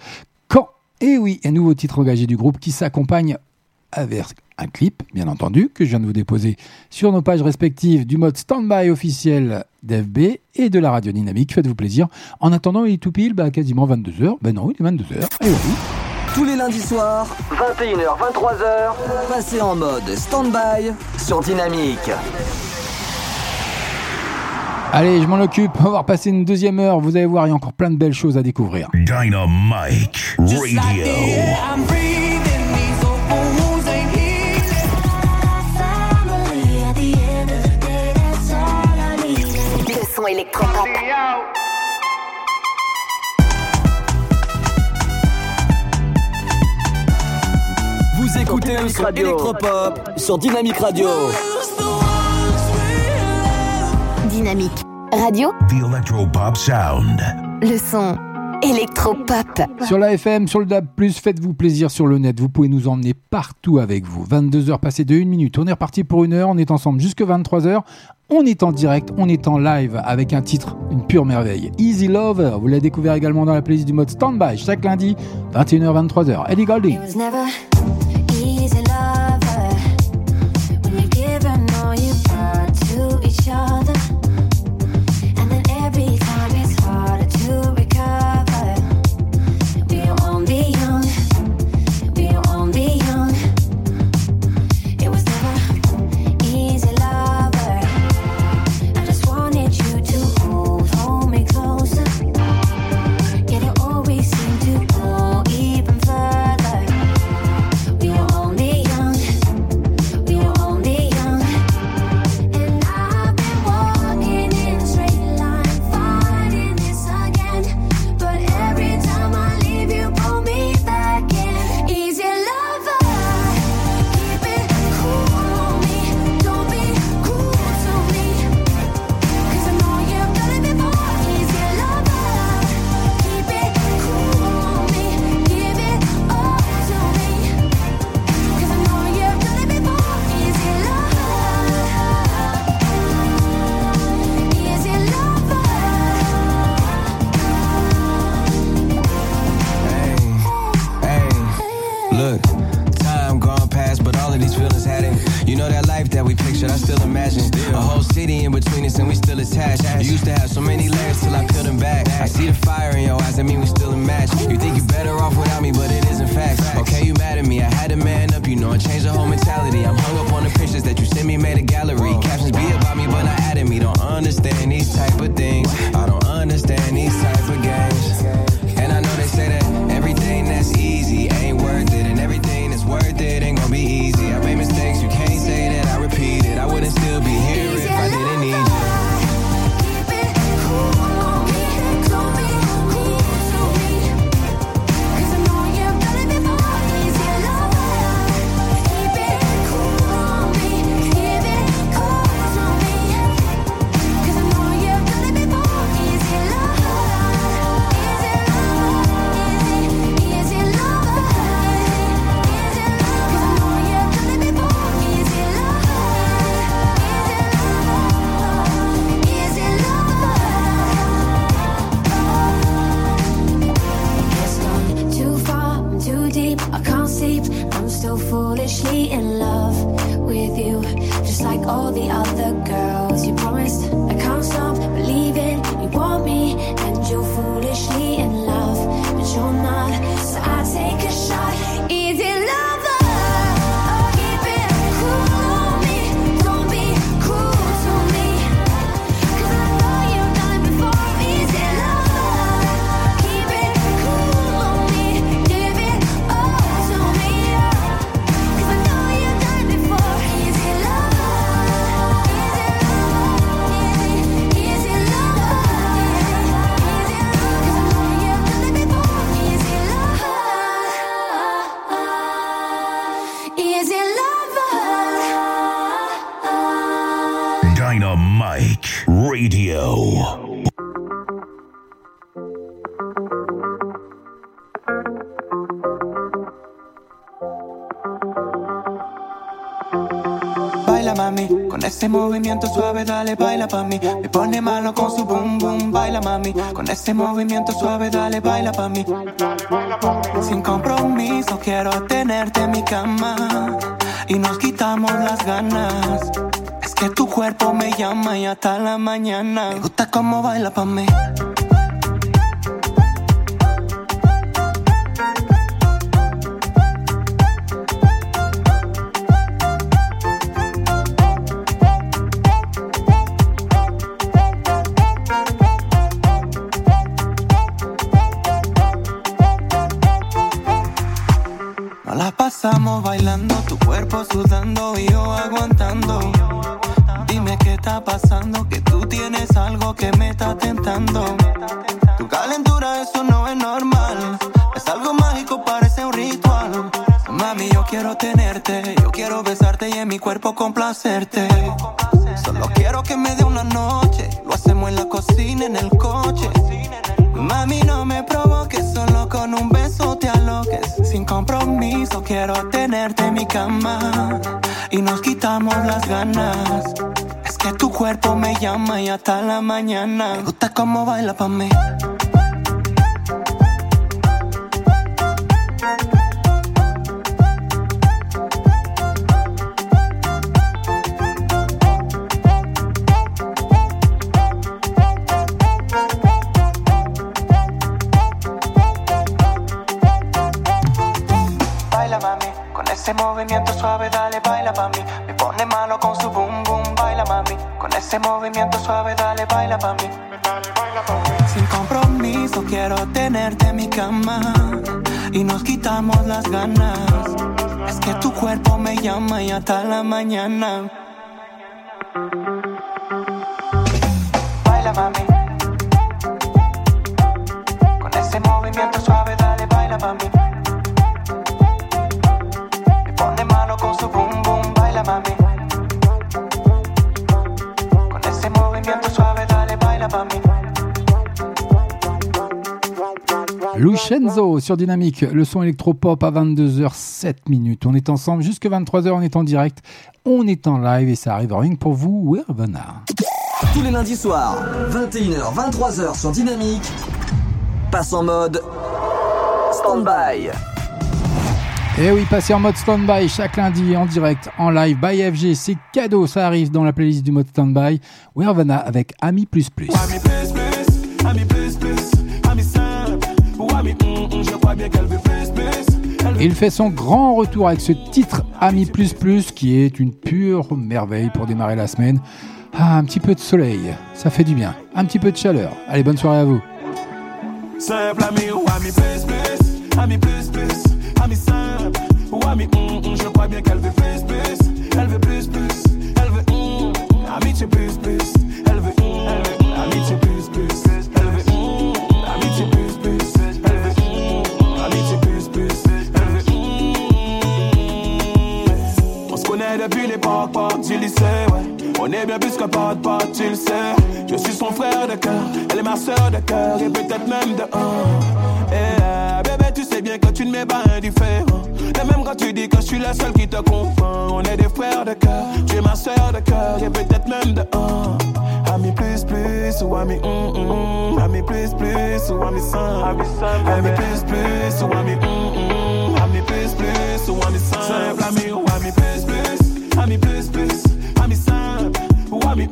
quand, et oui, un nouveau titre engagé du groupe qui s'accompagne avec un clip, bien entendu, que je viens de vous déposer sur nos pages respectives du mode stand-by officiel d'FB et de la radio Dynamique. Faites-vous plaisir. En attendant, il est tout pile, quasiment 22h. Non, il est 22h. Et oui. Tous les lundis soirs, 21h-23h, passez en mode stand-by sur Dynamique. Allez, je m'en occupe, on va repasser une deuxième heure, vous allez voir, il y a encore plein de belles choses à découvrir. Dynamique Radio. Le son électropop. Vous écoutez le son électropop sur Dynamique Radio. Dynamique Radio. The Electropop Sound. Le son électropop. Sur la FM, sur le DAB+, faites-vous plaisir sur le net. Vous pouvez nous emmener partout avec vous. 22h passées de 1 minute. On est reparti pour une heure. On est ensemble jusque 23h. On est en direct, on est en live avec un titre, une pure merveille. Easy Lover, vous l'avez découvert également dans la playlist du mode Standby chaque lundi, 21h-23h. Ellie Goulding. Ese movimiento suave, dale, baila pa' mí. Me pone malo con su boom, boom, baila, mami. Con ese movimiento suave, dale, baila pa' mí. Sin compromiso, quiero tenerte en mi cama y nos quitamos las ganas. Es que tu cuerpo me llama y hasta la mañana. Me gusta cómo baila pa' mí. Estamos bailando, tu cuerpo sudando y yo aguantando. Dime qué está pasando, que tú tienes algo que me está tentando. Tu calentura, eso no es normal. Es algo mágico, parece un ritual. Mami, yo quiero tenerte, yo quiero besarte y en mi cuerpo complacerte. Solo quiero que me dé una noche, lo hacemos en la cocina, en el coche. Mami, no me provoques, solo con un beso te aloques. Sin compromiso quiero tenerte en mi cama y nos quitamos las ganas. Es que tu cuerpo me llama y hasta la mañana. Me gusta cómo baila pa' mí. Movimiento suave, dale, baila pa' mí. Me pone malo con su boom, boom, baila mami. Con ese movimiento suave, dale, baila pa' mí. Dale, baila pa' mí. Sin compromiso quiero tenerte en mi cama y nos quitamos las ganas. Es que tu cuerpo me llama y hasta la mañana. Baila mami. Con ese movimiento suave, dale, baila pa' mí. Lucenzo sur Dynamique, le son électropop à 22h07. On est ensemble jusque 23h, on est en direct, on est en live et ça arrive rien que pour vous, we're gonna. Tous les lundis soirs, 21h, 23h sur Dynamique, passe en mode stand-by. Et oui, passez en mode stand-by chaque lundi en direct, en live, by FG, c'est cadeau, ça arrive dans la playlist du mode stand-by. Wervana avec Ami++. Il fait son grand retour avec ce titre Ami++, qui est une pure merveille pour démarrer la semaine. Ah, un petit peu de soleil, ça fait du bien, un petit peu de chaleur. Allez, bonne soirée à vous. Ami simple ou ami je crois bien qu'elle veut plus, elle veut plus, elle veut amitié plus, elle veut amitié plus, elle veut amitié plus, elle veut amitié plus, elle veut. On se connaît depuis l'époque, tu le sais, ouais. On est bien plus que pote, tu le sais. Je suis son frère de cœur, elle est ma sœur de cœur et peut-être même de un. Tu sais bien que tu ne m'es pas indifférent. Et même quand tu dis que je suis la seule qui te comprend. On est des frères de cœur, tu es ma sœur de cœur et peut-être même de un. Ami plus ou ami Ami plus ou ami simple. Ami plus ou ami Ami plus ou ami simple. Ami ou ami plus ami simple ou ami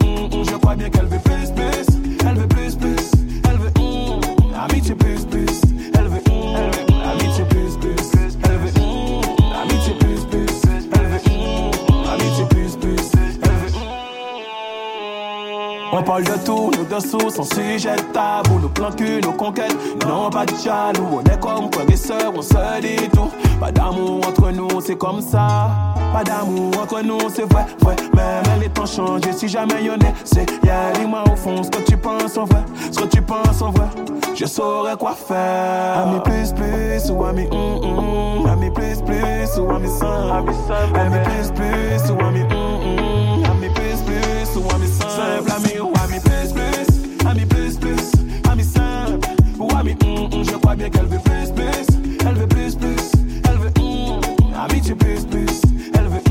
je crois bien qu'elle veut plus, elle veut plus, elle veut Ami tu plus, elle veut amitié plus, elle veut amitié plus, elle veut amitié plus, elle veut. On parle de tout, nos dessous sont sujets tabous, nos plans cul, nos conquêtes, non pas de jaloux. On est comme frères et sœurs, on se dit tout. Pas d'amour entre nous, c'est comme ça. Pas d'amour entre nous, c'est vrai, vrai. Même les temps changent, je suis jamais yonné. C'est yeah, dis-moi au fond ce que tu penses en vrai, ce que tu penses en vrai. Je saurais quoi faire. Ami plus ou ami Ami plus ou ami simple. Ami plus ou ami Ami plus ou ami simple. Ami ou ami plus ami simple ou ami je crois bien qu'elle veut plus, elle veut plus, elle veut amitié plus, elle veut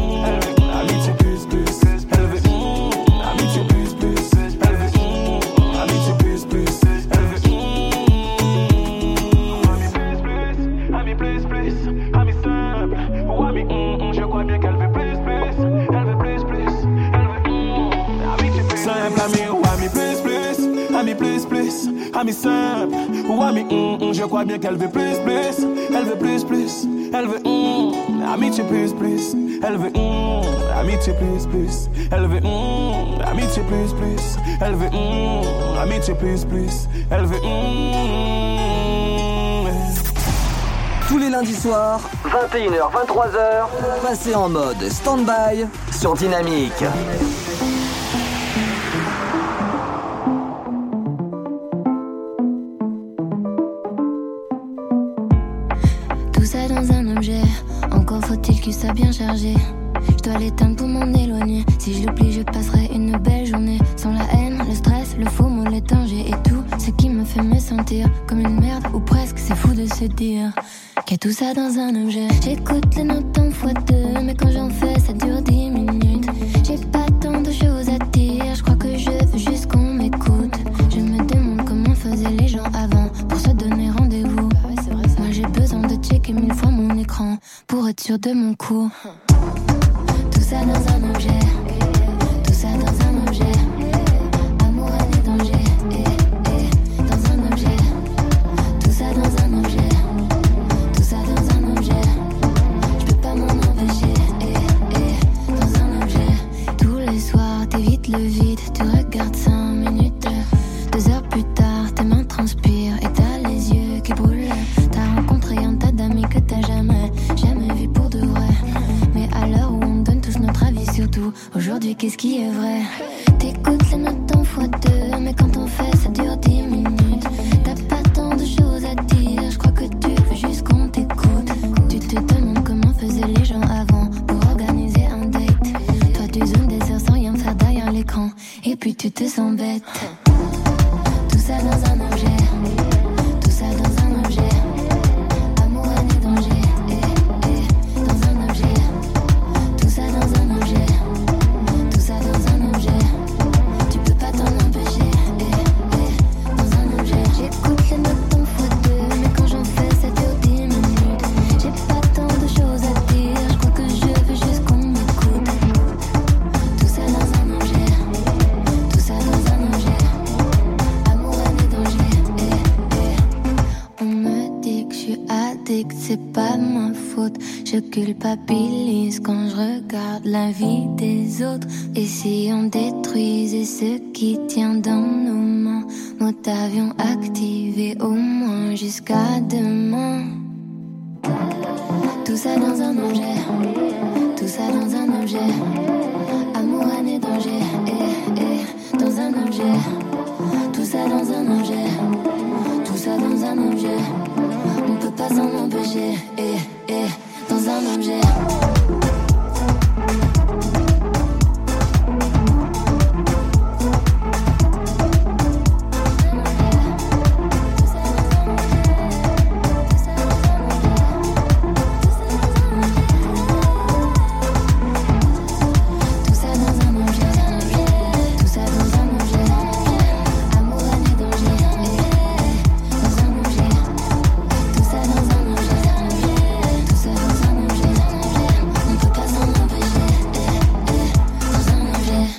amitié plus, elle veut amitié plus, elle veut amitié plus. Ami plus, ami simple, ou ami je crois bien qu'elle veut plus, elle veut plus, elle veut amitié plus, elle veut amitié plus, elle veut amitié plus, elle veut amitié plus, elle veut. Tous les lundis soirs, 21h-23h, passez en mode stand-by sur Dynamique. Faut-il qu'il soit bien chargé. Je dois l'éteindre pour m'en éloigner. Si je l'oublie, je passerai une belle journée. Sans la haine, le stress, le faux mot, les dangers et tout ce qui qui me fait me sentir comme une merde ou presque, c'est fou de se dire qu'il y a tout ça dans un objet. J'écoute les notes en fois deux, mais quand j'en fais ça dure 10 minutes. J'ai pas tant de choses à dire, je crois que je veux juste qu'on m'écoute. Je me demande comment faisaient les gens avant pour se donner rendez-vous. Ah ouais, c'est vrai, ça. Moi j'ai besoin de checker 1000 fois mon écran pour être sûr de mon coup. Tout ça dans un objet, tout ça dans un objet. Le vide, tu regardes 5 minutes. 2 heures plus tard, tes mains transpirent et t'as les yeux qui brûlent. T'as rencontré un tas d'amis que t'as jamais vu pour de vrai. Mais à l'heure où on donne tous notre avis, surtout aujourd'hui, qu'est-ce qui est vrai? T'écoutes les notes en fois deux, mais quand on fait, ça dure 10 minutes. T'as pas tant de choses à dire, je crois que tu veux juste qu'on t'écoute. Tu te demandes comment faisaient les gens avant pour organiser un date. Toi, tu zoomes des heures sans rien faire derrière l'écran, et puis tu te sens bête. Tout ça dans un objet, tout ça dans un objet. Amour, haine et danger, dans un objet. Tout ça dans un objet, tout ça dans un objet. Tu peux pas t'en empêcher, dans un objet. J'écoute les notes en fois deux, mais quand j'en fais, ça dure 10 minutes. J'ai pas tant de choses à dire, je crois que je veux juste qu'on m'écoute. Tout ça dans un objet, tout ça dans un objet. Amour, haine et danger, On me dit que je suis addict, c'est pas ma faute. Je culpabilise quand je regarde la vie des autres. Et si on détruisait ce qui tient dans nos mains? Mode avion activé au moins jusqu'à demain. Tout ça dans un objet, tout ça dans un objet. Amour, haine et danger, dans un objet. Tout ça dans un objet, tout ça dans un objet. On peut pas s'en empêcher, dans un objet.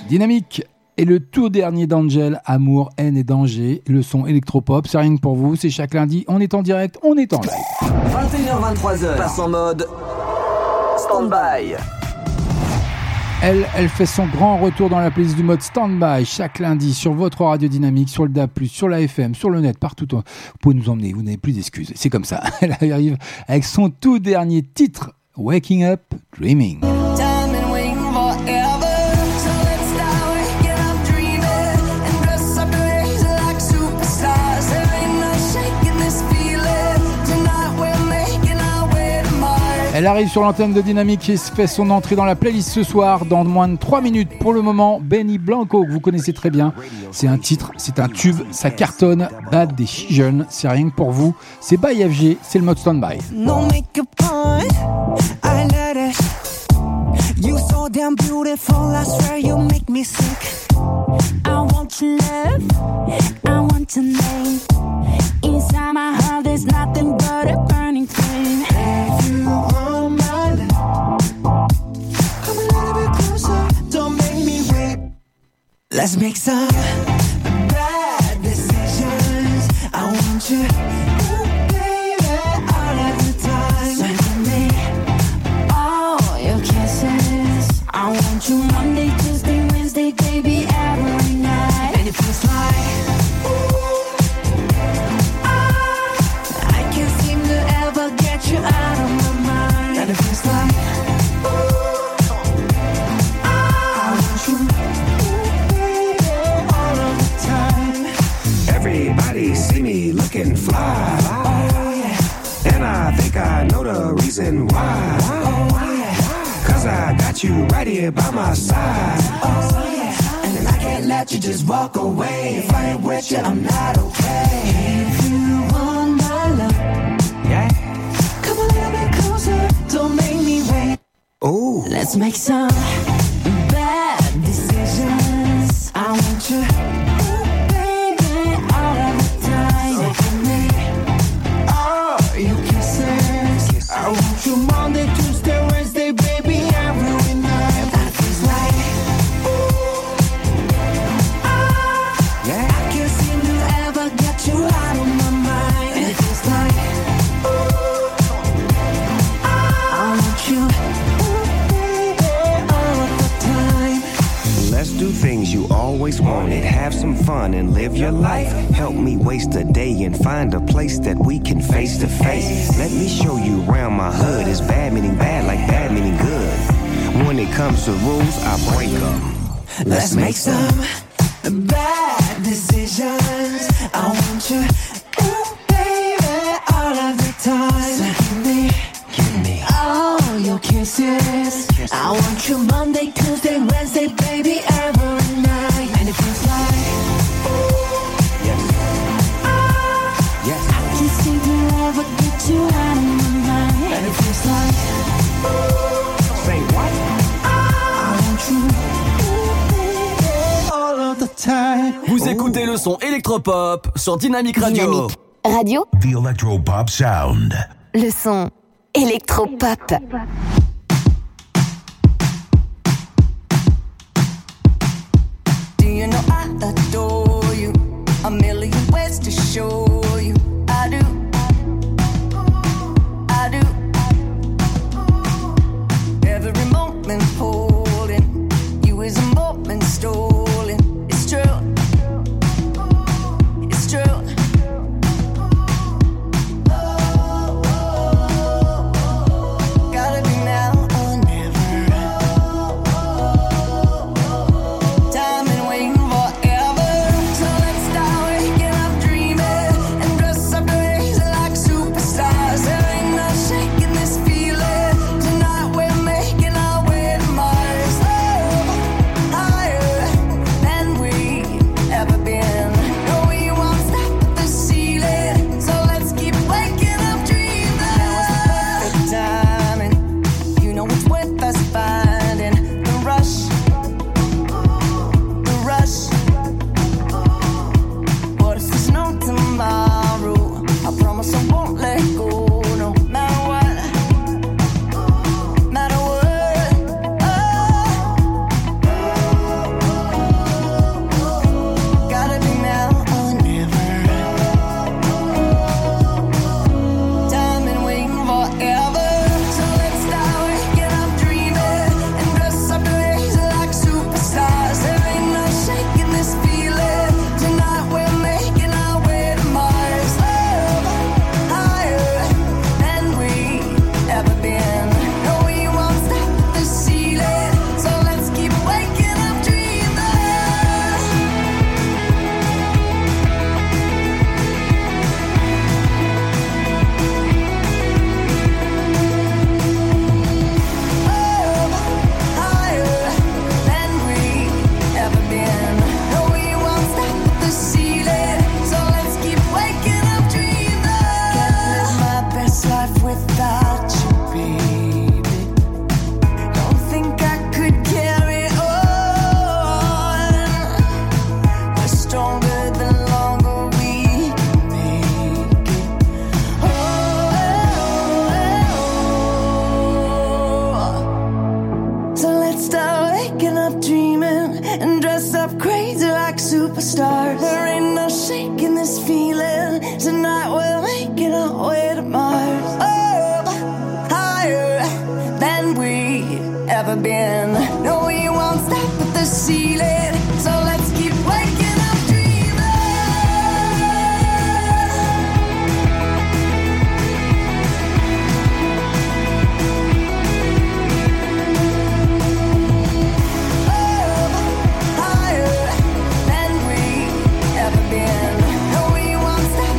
Dynamique et le tout dernier d'Angel, Amour, haine et danger, le son électropop, c'est rien que pour vous, c'est chaque lundi, on est en direct, on est en live. 21h-23h, passe en mode stand-by. Elle fait son grand retour dans la playlist du mode stand-by chaque lundi sur votre radio dynamique, sur le DAB+, sur la FM, sur le net, partout. Vous pouvez nous emmener, vous n'avez plus d'excuses, c'est comme ça. Elle arrive avec son tout dernier titre, Waking Up, Dreaming. Elle arrive sur l'antenne de Dynamique et fait son entrée dans la playlist ce soir dans moins de 3 minutes. Pour le moment, Benny Blanco, que vous connaissez très bien. C'est un titre, c'est un tube, ça cartonne. Bad Decision, c'est rien que pour vous. C'est by FG, c'est le mode stand-by. No make a point, I let it. You so damn beautiful, I swear you make me sick. I want your love, I want your name. Inside my heart there's nothing but a burning flame. If you want my love, come a little bit closer, don't make me wait. Let's make some bad decisions. I want you, baby, all of the time. Send me all your kisses. I want you Monday, Tuesday, Wednesday, baby, every night. And it feels like, ooh, you're out of my mind. And it feels like, ooh, I want you, ooh, baby, all of the time. Everybody see me looking fly, oh, yeah. And I think I know the reason why, oh, yeah. Cause I got you right here by my side, oh, yeah. And I can't let that you just walk away. If I ain't with you, I'm not okay. If you want my love, yeah. Come a little bit closer, don't make me wait. Ooh. Let's make some bad decisions. I want you. Things you always wanted, have some fun and live your life. Help me waste a day and find a place that we can face to face. Let me show you around my hood. It's bad meaning bad like bad meaning good. When it comes to rules, I break them. Let's make some bad decisions. I want you, ooh, baby, all of the time. So give me all your kisses. I want you Monday, Tuesday, Wednesday, baby, every night. And it feels like, ooh, yes. Yes. I can't seem to ever get you out of my mind. And it feels like, ooh, say what? I want you, ooh, baby, all of the time. Vous écoutez le son électropop sur Dynamique Radio. Dynamique Radio. The electropop sound. Le son électropop. You know I adore you, a million ways to show you, I do, I do, every moment holding, you is a moment stolen, it's true, it's true, gotta be now or never, time.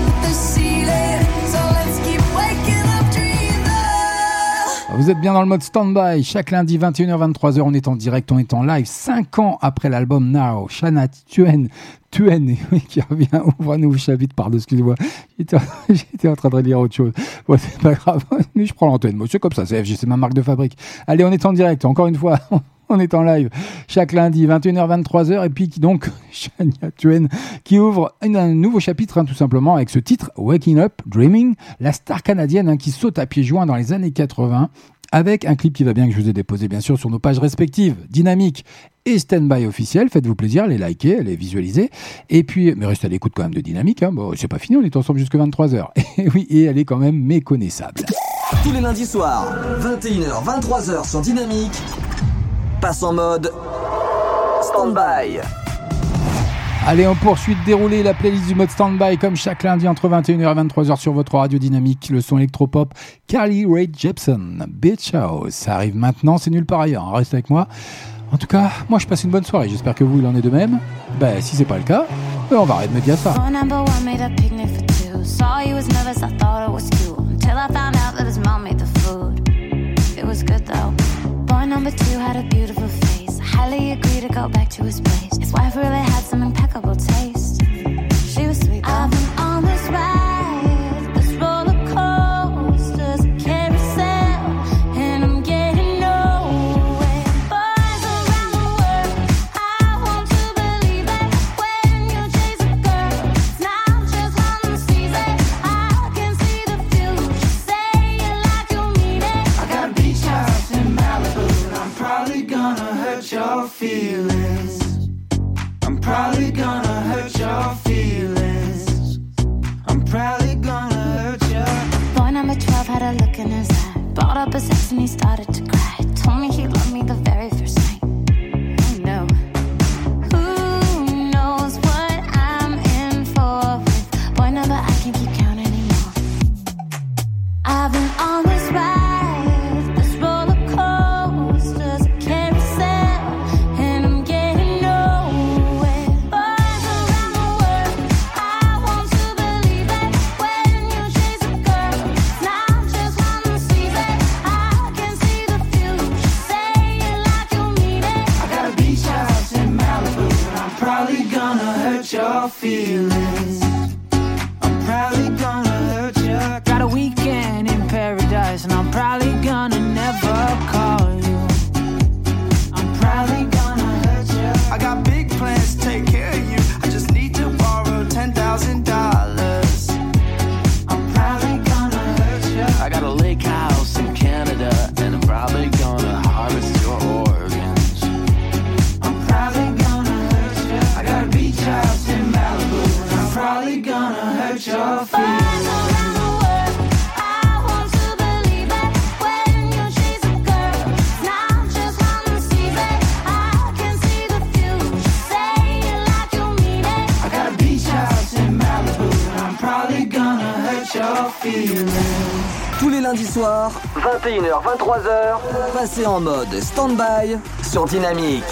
See vous êtes bien dans le mode stand-by. Chaque lundi, 21h-23h, on est en direct, on est en live. 5 ans après l'album Now, Shania Twain, oui, qui revient, ouvre un nouveau chapitre, pardon, excusez-moi, j'étais en train de lire autre chose. Bon, c'est pas grave, mais je prends l'antenne, moi, c'est comme ça, c'est FG, c'est ma marque de fabrique. Allez, on est en direct, encore une fois, on est en live, chaque lundi, 21h-23h, et puis donc, Shania Twain, qui ouvre un nouveau chapitre, hein, tout simplement, avec ce titre, Waking Up, Dreaming, la star canadienne hein, qui saute à pieds joints dans les années 80, avec un clip qui va bien, que je vous ai déposé, bien sûr, sur nos pages respectives, Dynamique et Standby officiel. Faites-vous plaisir, les likez, les visualisez. Et puis, mais restez à l'écoute quand même de Dynamique. Hein. Bon, c'est pas fini, on est ensemble jusqu'à 23h. Et oui, et elle est quand même méconnaissable. Tous les lundis soirs, 21h, 23h sur Dynamique. Passe en mode Standby. Allez, on poursuit de dérouler la playlist du mode stand-by comme chaque lundi entre 21h et 23h sur votre radio dynamique. Le son électropop, Carly Rae Jepsen, Beach House. Ça arrive maintenant, c'est nulle part ailleurs. Reste avec moi. En tout cas, moi je passe une bonne soirée. J'espère que vous, il en est de même. Ben, si c'est pas le cas, on va arrêter de mettre ça. Boy number two had a beautiful face. I highly agree to go back to his place. His wife really had some impeccable taste. She was sweet. I've been on this ride, this roller coaster's a carousel, and I'm getting nowhere. Boys around the world, I want to believe that when you chase a girl, it's not just one season. I can see the future. Say it like you mean it. I got a beach house in Malibu. Probably gonna hurt your feelings. I'm probably gonna hurt your feelings. I'm probably gonna hurt your. Boy number 12 had a look in his eye. Brought up his ex and he started to cry. Told me he loved me the very first night. Oh no. Who knows what I'm in for with boy number I can't keep count anymore. I've been on this ride. Your feelings. I'm probably gonna hurt you. Got a weekend in paradise, and I'm probably gonna never call you. I'm probably gonna hurt you. I got big plans to take care of you. I just need to borrow $10,000. I'm probably gonna hurt you. I got a lake house in Canada, and I'm probably gonna harvest your organs. I'm probably gonna hurt you. I got a beach house. Probably gonna hurt your feelings. Tous les lundis soirs, 21h-23h, passez en mode stand-by sur Dynamique.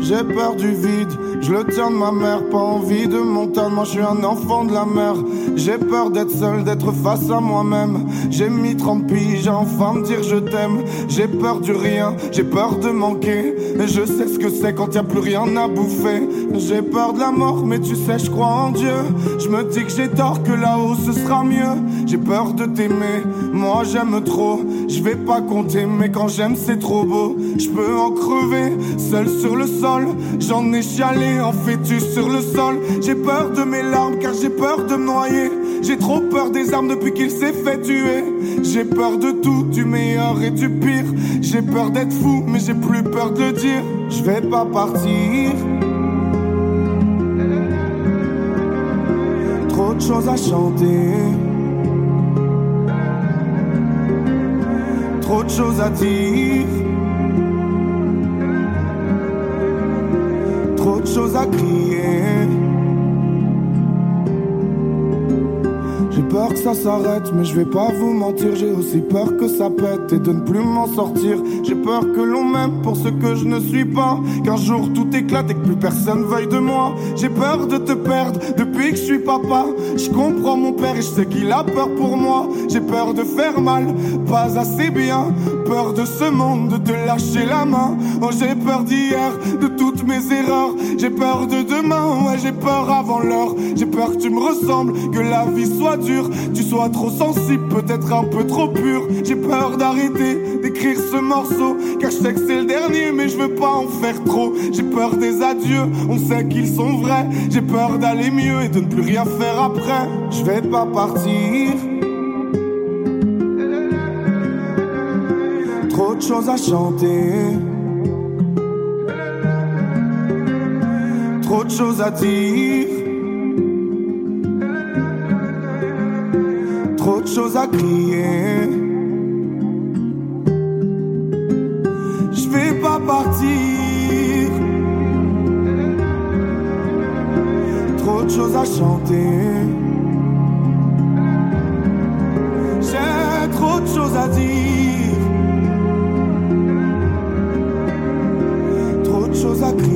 J'ai peur du vide, je le tiens de ma mère, pas envie de mon temps, moi je suis un enfant de la mer. J'ai peur d'être seul, d'être face à moi-même. J'ai mis 30 piges, j'ai enfin me dire je t'aime. J'ai peur du rien, j'ai peur de manquer. Et je sais ce que c'est quand y a plus rien à bouffer. J'ai peur de la mort, mais tu sais je crois en Dieu. Je me dis que j'ai tort, que là-haut ce sera mieux. J'ai peur de t'aimer, moi j'aime trop. Je vais pas compter, mais quand j'aime c'est trop beau. Je peux en crever, seul sur le sol. J'en ai chialé en fœtus sur le sol. J'ai peur de mes larmes car j'ai peur de me noyer. J'ai trop peur des armes depuis qu'il s'est fait tuer. J'ai peur de tout, du meilleur et du pire. J'ai peur d'être fou mais j'ai plus peur de le dire. Je vais pas partir. Trop de choses à chanter, trop de choses à dire, trop de choses à crier. J'ai peur que ça s'arrête, mais je vais pas vous mentir, j'ai aussi peur que ça pète et de ne plus m'en sortir. J'ai peur que l'on m'aime pour ce que je ne suis pas, qu'un jour tout éclate et que plus personne veuille de moi. J'ai peur de te perdre depuis que je suis papa. Je comprends mon père et je sais qu'il a peur pour moi. J'ai peur de faire mal, pas assez bien, peur de ce monde, de te lâcher la main. Oh, j'ai peur d'hier, de toutes mes erreurs. J'ai peur de demain, ouais, j'ai peur avant l'heure. J'ai peur que tu me ressembles, que la vie soit dure, tu sois trop sensible, peut-être un peu trop pur. J'ai peur d'arrêter d'écrire ce morceau, car je sais que c'est le dernier, mais je veux pas en faire trop. J'ai peur des adieux, on sait qu'ils sont vrais. J'ai peur d'aller mieux et de ne plus rien faire après. Je vais pas partir, trop de choses à chanter, trop de choses à dire, trop de choses à crier. Je vais pas partir, trop de choses à chanter, j'ai trop de choses à dire, trop de choses à crier.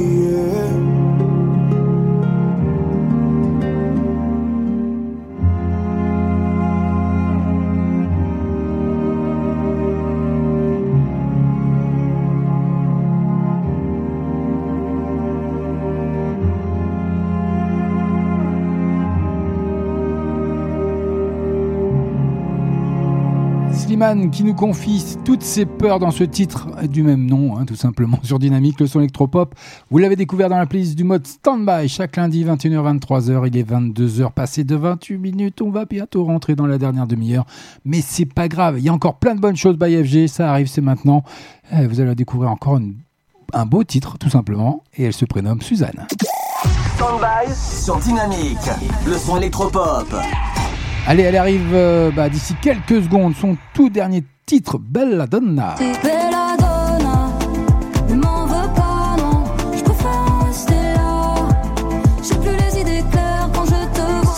Qui nous confie toutes ses peurs dans ce titre du même nom, hein, tout simplement, sur Dynamique, le son électropop. Vous l'avez découvert dans la playlist du mode Standby, chaque lundi 21h-23h, il est 22h passé de 28 minutes, on va bientôt rentrer dans la dernière demi-heure, mais c'est pas grave, il y a encore plein de bonnes choses by FG, ça arrive, c'est maintenant, vous allez découvrir encore un beau titre, tout simplement, et elle se prénomme Suzanne. Standby sur Dynamique, le son électropop. Allez, elle arrive d'ici quelques secondes, son tout dernier titre, Bella Donna.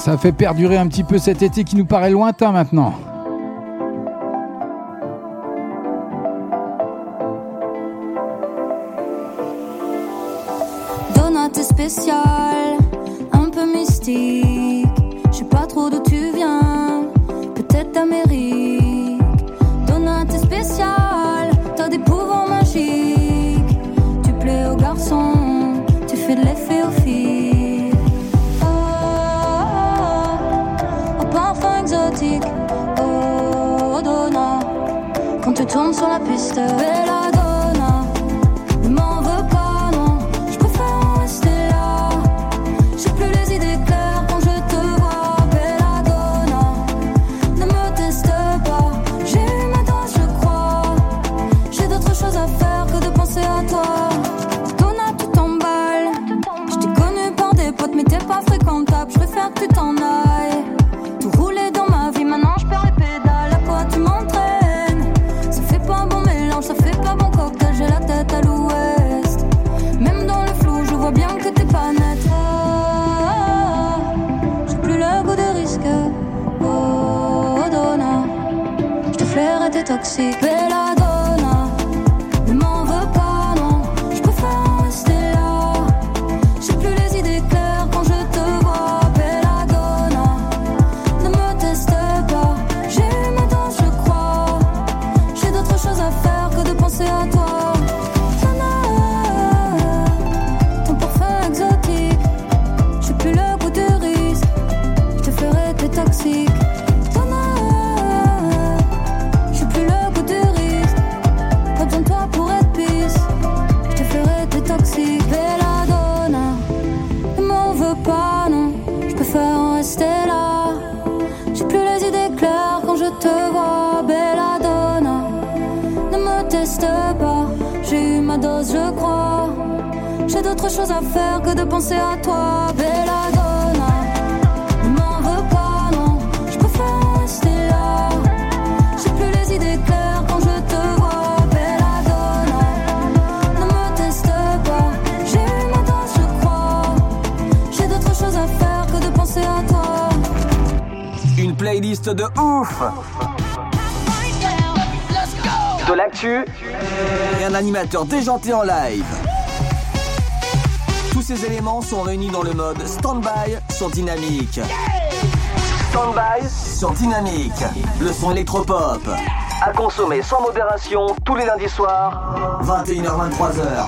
Ça fait perdurer un petit peu cet été qui nous paraît lointain maintenant. Donna, t'es spéciale, un peu mystique. Je sais pas trop d'où tu viens, peut-être d'Amérique. Donna, t'es spéciale, t'as des pouvoirs magiques. Tu plais aux garçons, tu fais de l'effet aux filles. Oh, oh, oh, au parfum exotique. Oh, oh, Donna, quand tu tournes sur la piste. Bella Donna, ne m'en veux pas, non. Je préfère rester là, j'ai plus les idées claires. Toxique. Bella Donna, ne m'en veux pas, non. Je préfère rester là, j'ai plus les idées claires quand je te vois. Bella Donna, ne me teste pas, j'ai eu ma danse, je crois. J'ai d'autres choses à faire que de penser à toi. Donna, ton parfum exotique, j'ai plus le goût de risque. Je te ferai des toxiques. Bella Donna, ne m'en veux pas, non. Je préfère en rester là, j'ai plus les idées claires quand je te vois. Bella Donna, ne me teste pas, j'ai eu ma dose, je crois. J'ai d'autres choses à faire que de penser à toi. Bella Donna, ne m'en veux pas, non. Je préfère rester là, j'ai plus les idées claires quand je te vois. playlist de ouf, de l'actu et un animateur déjanté en live. Tous ces éléments sont réunis dans le mode Standby sur Dynamique. Standby sur Dynamique, le son électropop. À consommer sans modération tous les lundis soirs, 21h-23h.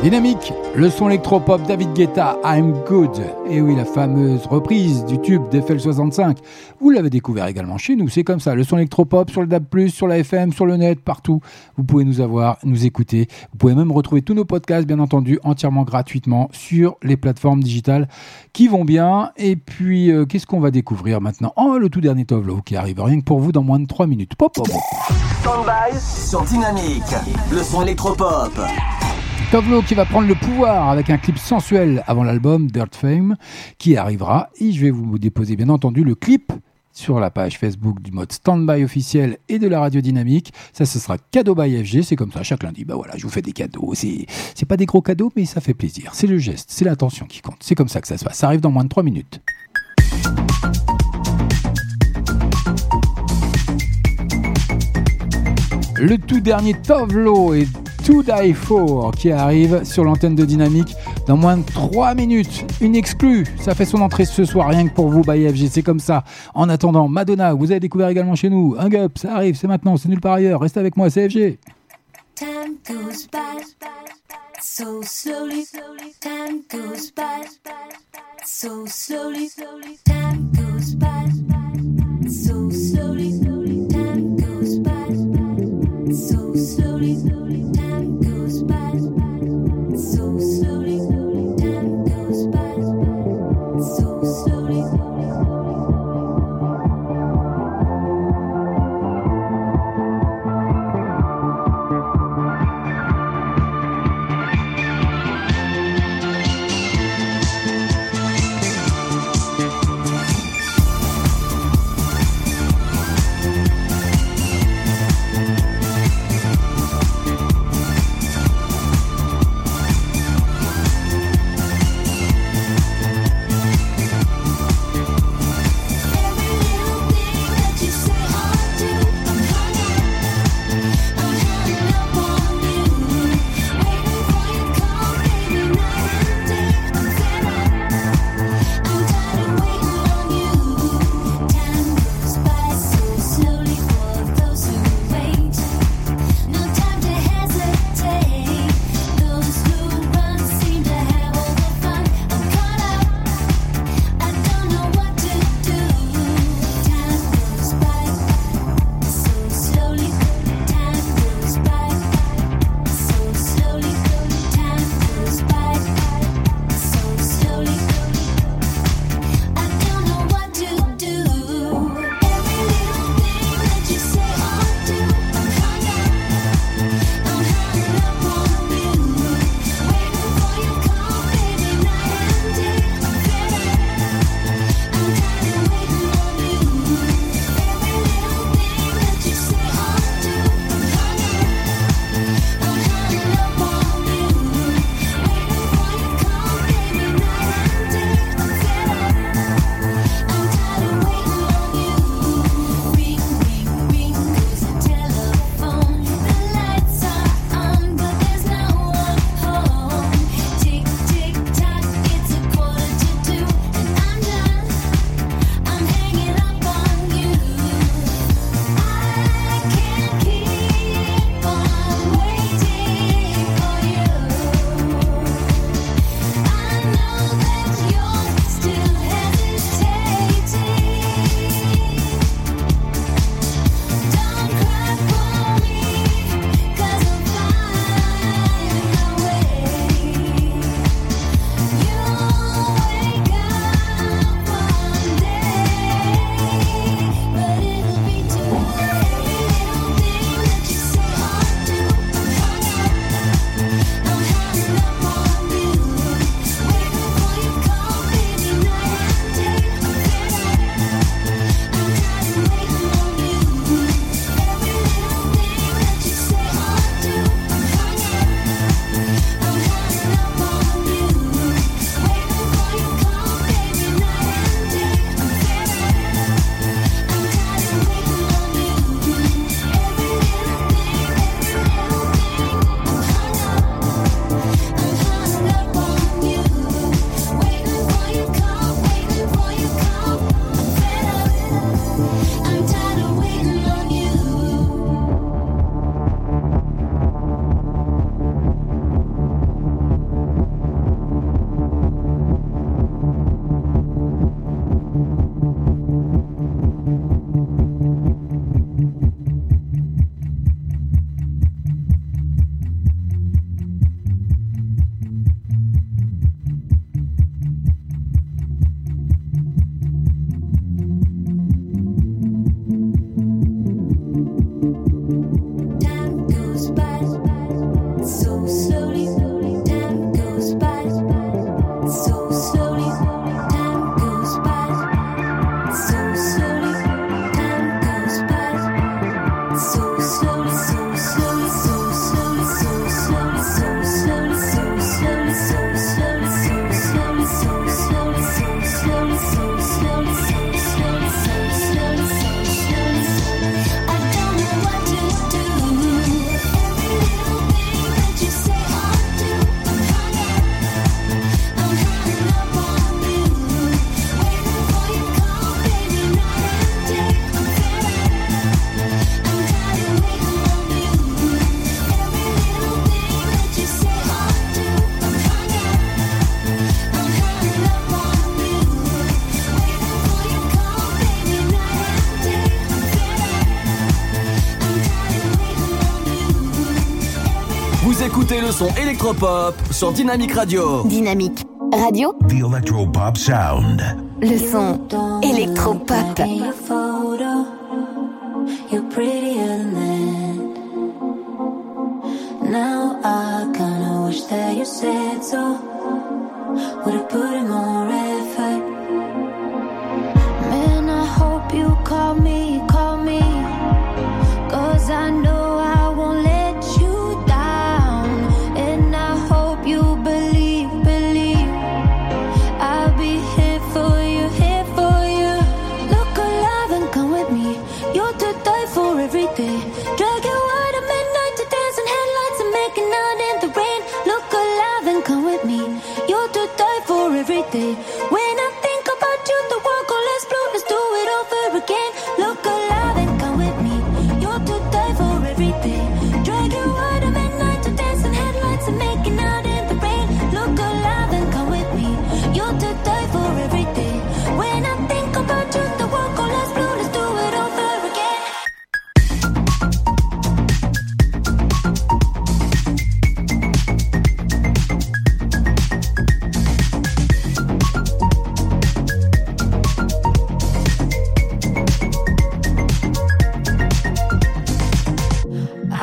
Dynamique, le son électropop, David Guetta, I'm Good. Et oui, la fameuse reprise du tube d'FL65. Vous l'avez découvert également chez nous, c'est comme ça. Le son électropop sur le DAB+, sur la FM, sur le net, partout. Vous pouvez nous avoir, nous écouter. Vous pouvez même retrouver tous nos podcasts, bien entendu, entièrement gratuitement sur les plateformes digitales qui vont bien. Et puis, qu'est-ce qu'on va découvrir maintenant ? Oh, le tout dernier Tove Lo qui arrive rien que pour vous dans moins de 3 minutes. Pop, pop, pop. Standby sur Dynamique, le son électropop. Tove Lo qui va prendre le pouvoir avec un clip sensuel avant l'album Dirt Fame qui arrivera, et je vais vous déposer bien entendu le clip sur la page Facebook du mode Standby officiel et de la radio Dynamique. Ça, ce sera cadeau by FG, c'est comme ça, chaque lundi, bah voilà, je vous fais des cadeaux, c'est pas des gros cadeaux, mais ça fait plaisir, c'est le geste, c'est l'attention qui compte, c'est comme ça que ça se passe, ça arrive dans moins de 3 minutes. Le tout dernier Tove Lo est To Die For qui arrive sur l'antenne de Dynamique dans moins de 3 minutes. Une exclue, ça fait son entrée ce soir rien que pour vous, by FG, c'est comme ça. En attendant, Madonna, vous avez découvert également chez nous. Hang Up, ça arrive, c'est maintenant, c'est nulle part ailleurs. Restez avec moi, c'est FG. Time goes by, so slowly. Time goes by, so slowly. Time goes by, so slowly. Time goes by, so slowly. le son électropop sur Dynamique Radio. Dynamique Radio. The electropop sound. Le son électropop. You're prettier than that. Now I kinda wish that you said so. Would've put in more effort. Man, I hope you call me. 'Cause I know I won't let you down. And I hope you believe. I'll be here for you. Look alive and come with me. You're to die for every day. Drag you out at midnight to dance in headlights and make it out in the rain. Look alive and come with me. You're to die for every day. When I think about you, the world goes explode. Let's do it over again. Look alive and come with me. You're to die for everything. Drag you out at midnight to dance in headlights and making out in the rain. Look alive and come with me. You're to die for everything. When I think about you, the world goes explode. Let's do it over again.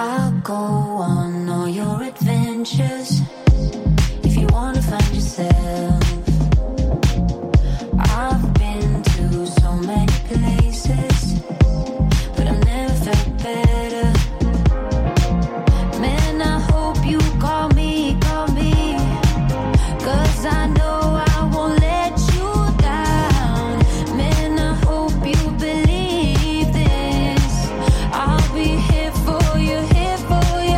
I'll go on all your adventures. If you wanna find yourself, I've been to so many places, but I've never felt better. Man, I hope you call me, 'cause I know I won't let you down. Man, I hope you believe this. I'll be here for you. Look alive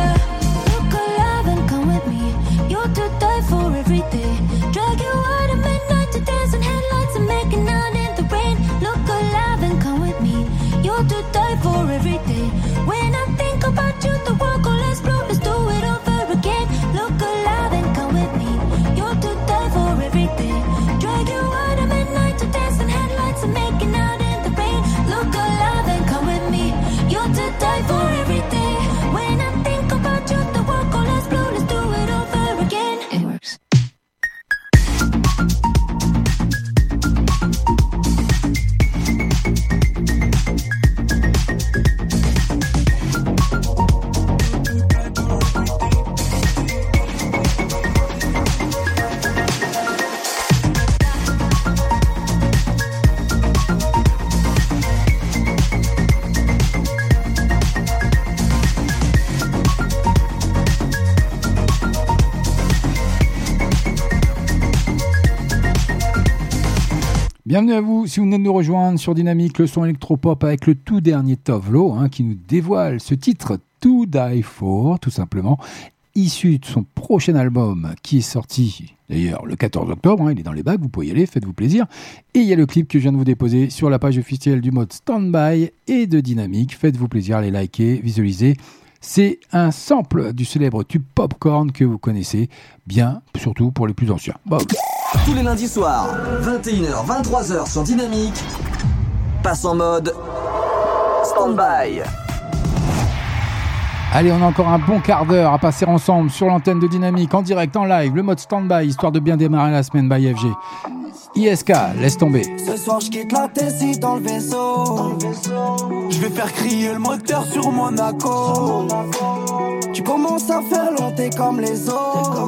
and come with me. You're to die for every day. Drag you out at midnight to dance in headlights and making out in the rain. Look alive and come with me. You're to die for every day. When I think about you, the world goes explode. Let's do it over again. Look alive and come with me. You're to die for every day. Drag you out at midnight to dance in headlights and making out in the rain. Look alive and come with me. You're to die for every day. When I think about you, the world goes explode. Let's do it over again. It works. Bienvenue à vous, si vous venez de nous rejoindre sur Dynamique, le son électropop avec le tout dernier Tove Lo, qui nous dévoile ce titre To Die For, tout simplement, issu de son prochain album qui est sorti d'ailleurs le 14 octobre, il est dans les bacs, vous pouvez y aller, faites-vous plaisir. Et il y a le clip que je viens de vous déposer sur la page officielle du mode Standby et de Dynamique, faites-vous plaisir, les liker, visualiser. C'est un sample du célèbre tube Popcorn que vous connaissez bien, surtout pour les plus anciens. Bon. Tous les lundis soirs, 21h-23h sur Dynamique, passe en mode stand-by. Allez, on a encore un bon quart d'heure à passer ensemble sur l'antenne de Dynamique, en direct, en live, le mode stand-by, histoire de bien démarrer la semaine by FG. ISK, laisse tomber. Ce soir je quitte la Tessie dans le vaisseau. Je vais faire crier le moteur sur Monaco. Tu commences à faire long, t'es comme les autres.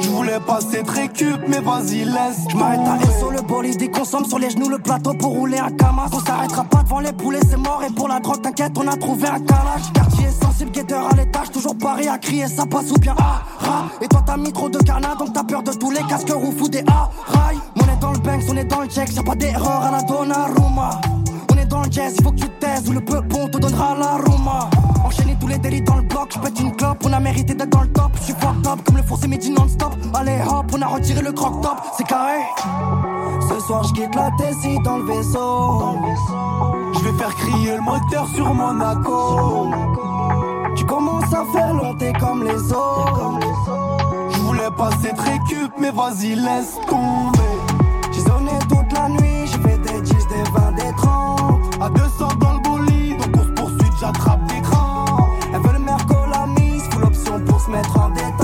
Je voulais passer très cube, mais vas-y laisse. Je m'arrête à Esso, le bolide il consomme sur les genoux le plateau pour rouler un Kamaz. On s'arrêtera pas devant les poulets, c'est mort. Et pour la drogue, t'inquiète, on a trouvé un calage. Quartier sensible, guetteur à l'étage, toujours paré à crier, ça passe ou bien ah, rah. Et toi t'as mis trop de canards, donc t'as peur de tous les casques roufous des ah, rails. On est dans le banks, on est dans le check, y'a pas d'erreur à la Donnarumma. On est dans le jazz, il faut que tu taises, ou le peu bon te donnera la Roma. Enchaîner tous les délits dans le bloc, j'pète une clope, on a mérité d'être dans le top. J'suis fucked up comme le four c'est midi non-stop. Allez hop, on a retiré le croc top, c'est carré. Ce soir j'quitte la Tessie dans le vaisseau. J'vais faire crier le moteur sur Monaco. Tu commences à faire long, t'es comme les autres. J'voulais passer très cube, mais vas-y laisse tomber. J'ai zoné toute la nuit, j'fais des 10, des 20, des 30. À 200 dans le bolide, on course poursuite, j'attrape des crans. Elles veulent merco la mise, full option pour se mettre en détail.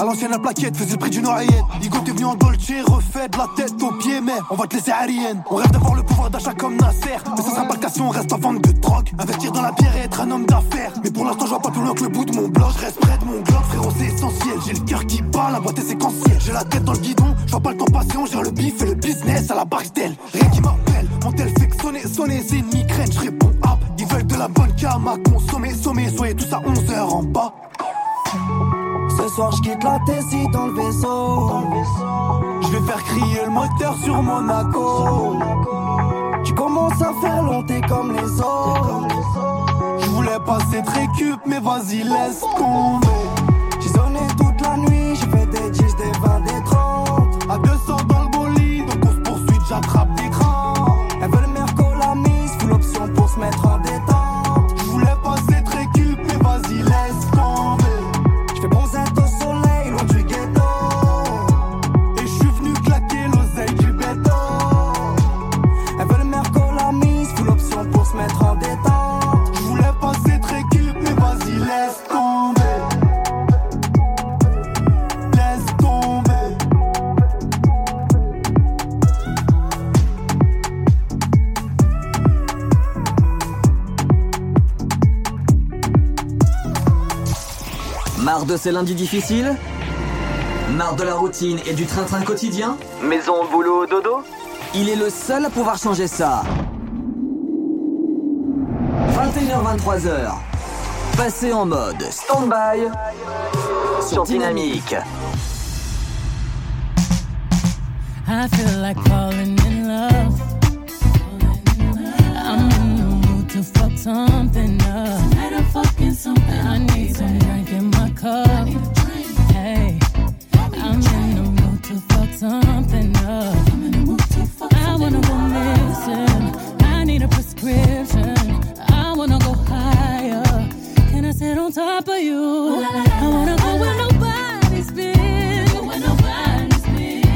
À l'ancienne, la plaquette faisait le prix d'une oreillette. Igo, t'es venu en Dolce, refait de la tête aux pieds, mais on va te laisser aérienne. On rêve d'avoir le pouvoir d'achat comme Nasser, mais ça sera pas le cas si on reste en vente de drogue. Investir dans la bière et être un homme d'affaires. Mais pour l'instant, je vois pas plus loin que le bout de mon bloc. Je reste près de mon bloc, frérot, c'est essentiel. J'ai le cœur qui bat, la boîte est séquentielle. J'ai la tête dans le guidon, je vois pas le temps passer. On gère le bif et le business à la Barksdale. Rien qui m'appelle, mon tel fait que sonner, c'est une migraine. Je réponds hop, ils veulent de la bonne cam à consommer, sommer. Soyez tous à 11h en bas. Ce soir j'quitte la Tessie dans le vaisseau. Je vais faire crier le moteur sur Monaco. Tu commences à faire long, t'es comme les autres. Je voulais passer très cube, mais vas-y laisse tomber. J'ai sonné toute la nuit, j'ai fait des 10, des 20, des 30. À 200 dans le bolide, en course poursuite j'attrape des grands. Elles veulent merco la mise, full option pour se mettre en détente. Je voulais passer très cube, mais vas-y laisse tomber. Marre de ces lundis difficiles? Marre de la routine et du train-train quotidien? Maison, boulot, dodo? Il est le seul à pouvoir changer ça. 21h-23h. Passez en mode stand-by sur Dynamique. I feel like falling in love. I'm in the mood to fuck something up. Tonight I'm fucking something. I need some drink in my cup. Hey, I'm in the mood to fuck something up. I wanna go missing. I need a prescription. I wanna go higher. Can I sit on top of you? Ooh, la, la, la, I wanna go where nobody's been.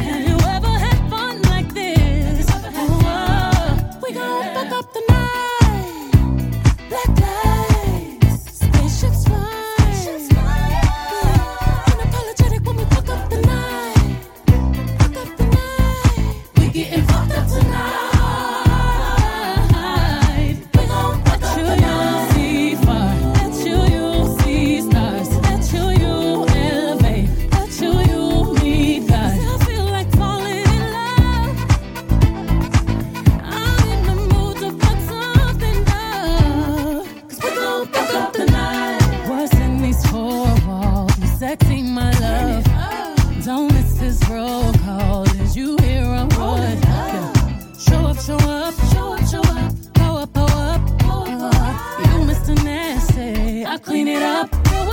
Have you ever had fun like this? Oh, we gon' fuck up the night. Black lights, spaceships fly. Yeah. Unapologetic when we fuck up the night. Fuck up the night. We getting fucked up tonight. Clean it up. Truck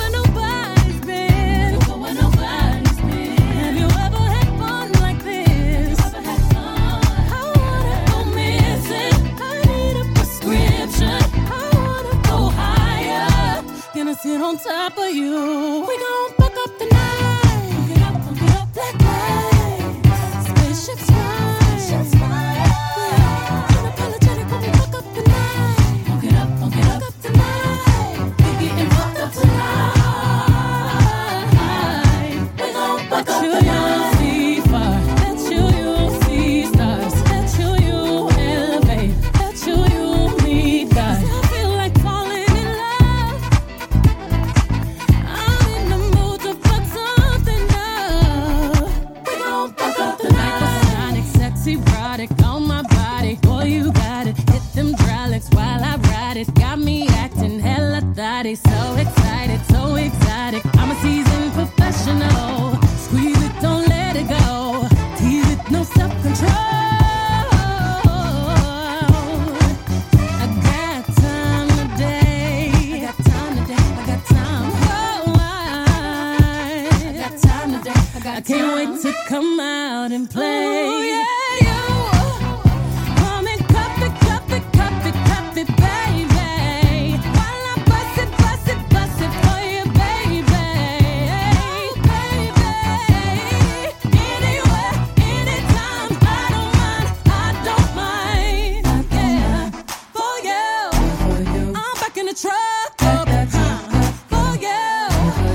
up, huh? For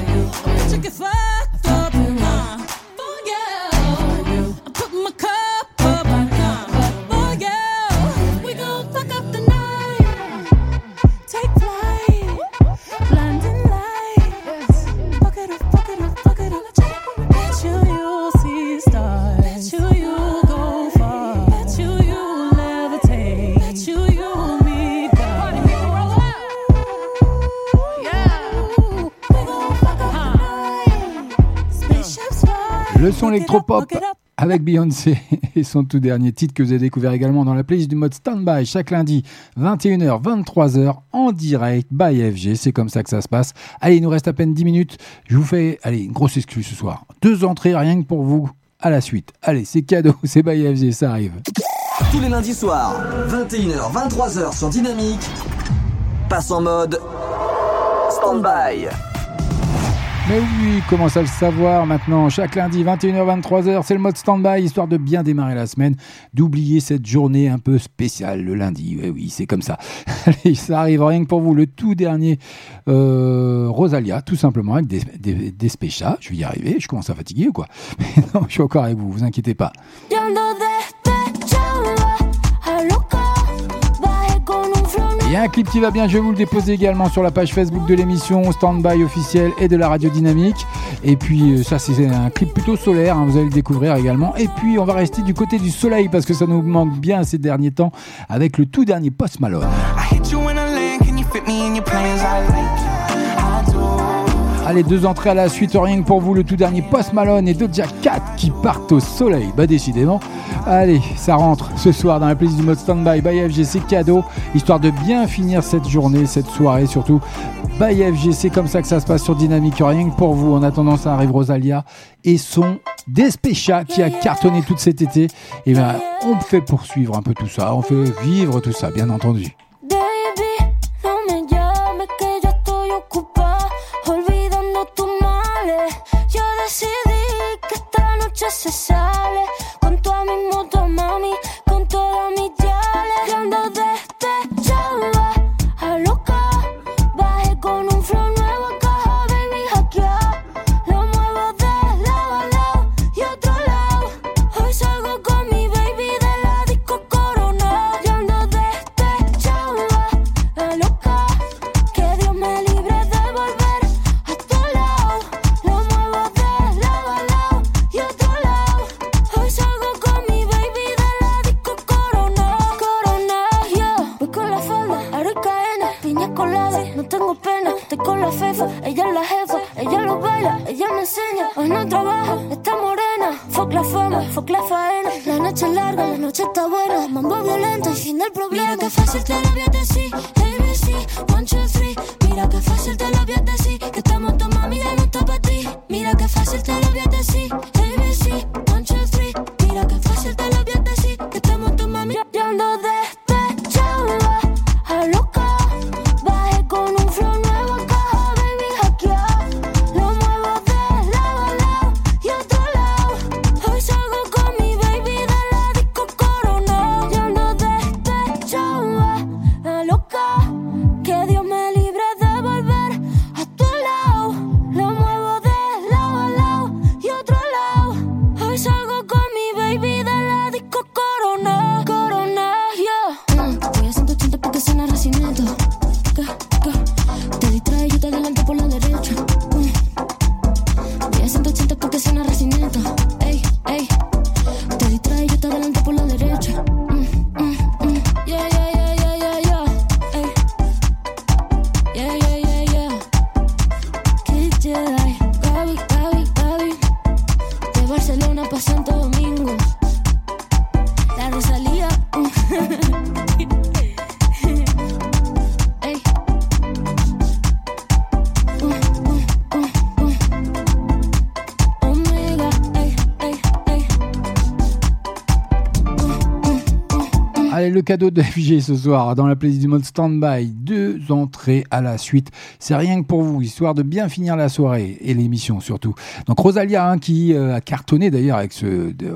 you, you get fucked up. Le son électropop avec Beyoncé et son tout dernier titre que vous avez découvert également dans la playlist du mode Standby chaque lundi 21h, 23h en direct by FG. C'est comme ça que ça se passe. Allez, il nous reste à peine 10 minutes. Je vous fais une grosse exclue ce soir. 2 entrées rien que pour vous à la suite. Allez, c'est cadeau, c'est by FG, ça arrive. Tous les lundis soirs, 21h, 23h sur Dynamique. Passe en mode Standby. Mais oui, commence à le savoir maintenant. Chaque lundi, 21h, 23h, c'est le mode stand-by, histoire de bien démarrer la semaine, d'oublier cette journée un peu spéciale le lundi. Oui, oui, c'est comme ça. Allez, ça arrive rien que pour vous. Le tout dernier Rosalia, tout simplement, avec des spéchats. Je vais y arriver, je commence à fatiguer ou quoi? Mais non, je suis encore avec vous, vous inquiétez pas. Il y a un clip qui va bien, je vais vous le déposer également sur la page Facebook de l'émission Standby officielle et de la radio Dynamique. Et puis ça, c'est un clip plutôt solaire, hein, vous allez le découvrir également. Et puis on va rester du côté du soleil parce que ça nous manque bien ces derniers temps avec le tout dernier Post Malone. Allez, 2 entrées à la suite, rien que pour vous, le tout dernier Post Malone et Doja Cat qui partent au soleil. Bah décidément, allez, ça rentre ce soir dans la playlist du mode Standby by FGC cadeau, histoire de bien finir cette journée, cette soirée surtout. By FGC, comme ça que ça se passe sur Dynamique, rien que pour vous. En attendant, ça arrive Rosalia et son Despecha qui a cartonné tout cet été. Et ben, on fait poursuivre un peu tout ça, on fait vivre tout ça, bien entendu. Se sale con tu a mi moto, mami, con todos mis diales. Yo ando despechada, a loca. Bajé con un flow nuevo, caja, baby, hackea. Lo muevo de lado a lado y otro lado. Hoy salgo con mi baby de la disco Corona. Yo ando despechada, a loca. Que Dios me libre de volver a tu lado. Lo muevo de lado a lado y otro. Hoy salgo con mi baby de la disco Corona. Corona, yeah. Voy con la falda, aro y cadena, piña colada, no tengo pena. Estoy con la fefa, ella es la jefa. Ella lo baila, ella me enseña. Hoy no trabaja, está morena. Fuck la fama, fuck la faena. La noche es larga, la noche está buena. Mambo violento y fin del problema. Mira que fácil te lo voy a decir, ABC, 1, 2, 3. Mira que fácil te lo voy a decir, que estamos tu mami y ya no está pa' ti. Mira que fácil te lo voy a decir, ABC, 1, 2, 3. Mira que fácil te lo voy a decir, que estamos tu mami. Yo ando despechada, a loca. Bajé con un flow nuevo, caja, baby, hackea. Lo muevo de lado a lado y otro lado. Hoy salgo con mi baby de la disco Corona. Yo ando despechada, a loca. Que Dios me libre de volver a tu lado. Lo muevo de lado a lado y otro lado. Hoy salgo con mi baby de la disco Corona. Corona, yeah. Voy a 180 porque suena Racimiento. Te distrae, yo te adelanto por la derecha. Voy a 180 porque suena Racimiento. Ey, ey. Te distrae, yo te adelanto por la derecha. Yeah, yeah, yeah, yeah, yeah, yeah. Ey. Yeah, yeah, yeah, yeah. Qué Jedi. Gaby, Gaby, Gaby. De Barcelona pa' Santo Domingo. La Rosalía. Ey. Omega, ey, ey, ey. Allez, le cadeau de FG ce soir dans la playlist du mode Standby. 2 entrées à la suite. C'est rien que pour vous, histoire de bien finir la soirée et l'émission surtout. Donc Rosalia qui a cartonné d'ailleurs avec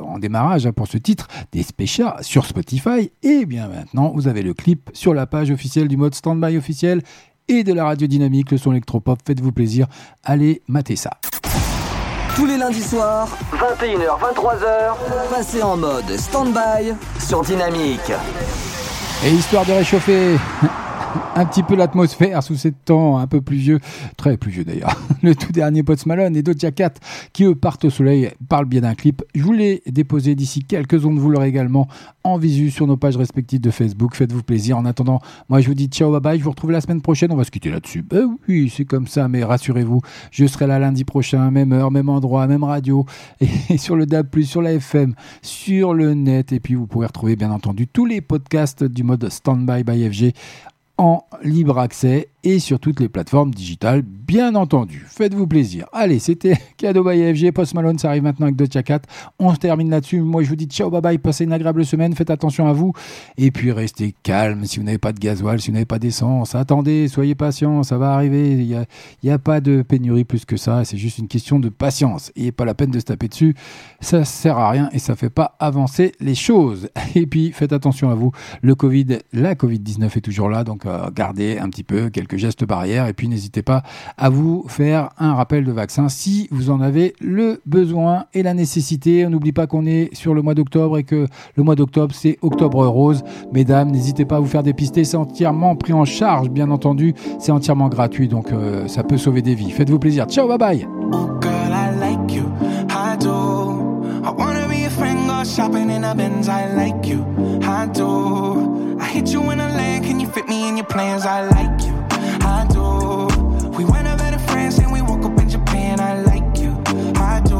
en démarrage pour ce titre des Despecha sur Spotify. Et bien maintenant, vous avez le clip sur la page officielle du mode Standby officiel et de la radio Dynamique, le son électropop. Faites-vous plaisir, allez mater ça. Tous les lundis soirs, 21h, 23h, passez en mode stand-by sur Dynamique. Et histoire de réchauffer un petit peu l'atmosphère sous ces temps un peu pluvieux, très pluvieux d'ailleurs. Le tout dernier Post Malone et Doja Cat qui eux partent au soleil par le biais d'un clip. Je vous l'ai déposé d'ici quelques ondes, vous l'aurez également en visu sur nos pages respectives de Facebook. Faites-vous plaisir. En attendant, moi je vous dis ciao, bye bye. Je vous retrouve la semaine prochaine. On va se quitter là-dessus. Ben oui, c'est comme ça, mais rassurez-vous, je serai là lundi prochain, même heure, même endroit, même radio, et sur le DAB+, sur la FM, sur le net. Et puis vous pourrez retrouver bien entendu tous les podcasts du mode Standby by FG en libre accès et sur toutes les plateformes digitales, bien entendu. Faites-vous plaisir. Allez, c'était Cadeau by FG. Post Malone, ça arrive maintenant avec Doja Cat. On se termine là-dessus. Moi, je vous dis ciao, bye bye. Passez une agréable semaine. Faites attention à vous. Et puis, restez calme. Si vous n'avez pas de gasoil, si vous n'avez pas d'essence, attendez, soyez patient. Ça va arriver. Il n'y a pas de pénurie plus que ça. C'est juste une question de patience. Et pas la peine de se taper dessus. Ça sert à rien et ça fait pas avancer les choses. Et puis, faites attention à vous. Le Covid, la Covid-19 est toujours là. Donc, gardez un petit peu quelques gestes barrières et puis n'hésitez pas à vous faire un rappel de vaccin si vous en avez le besoin et la nécessité. On n'oublie pas qu'on est sur le mois d'octobre et que le mois d'octobre c'est Octobre Rose. Mesdames, n'hésitez pas à vous faire dépister, c'est entièrement pris en charge, bien entendu, c'est entièrement gratuit, donc ça peut sauver des vies. Faites-vous plaisir, ciao, bye bye. I do. We went over to France and we woke up in Japan. I like you, I do.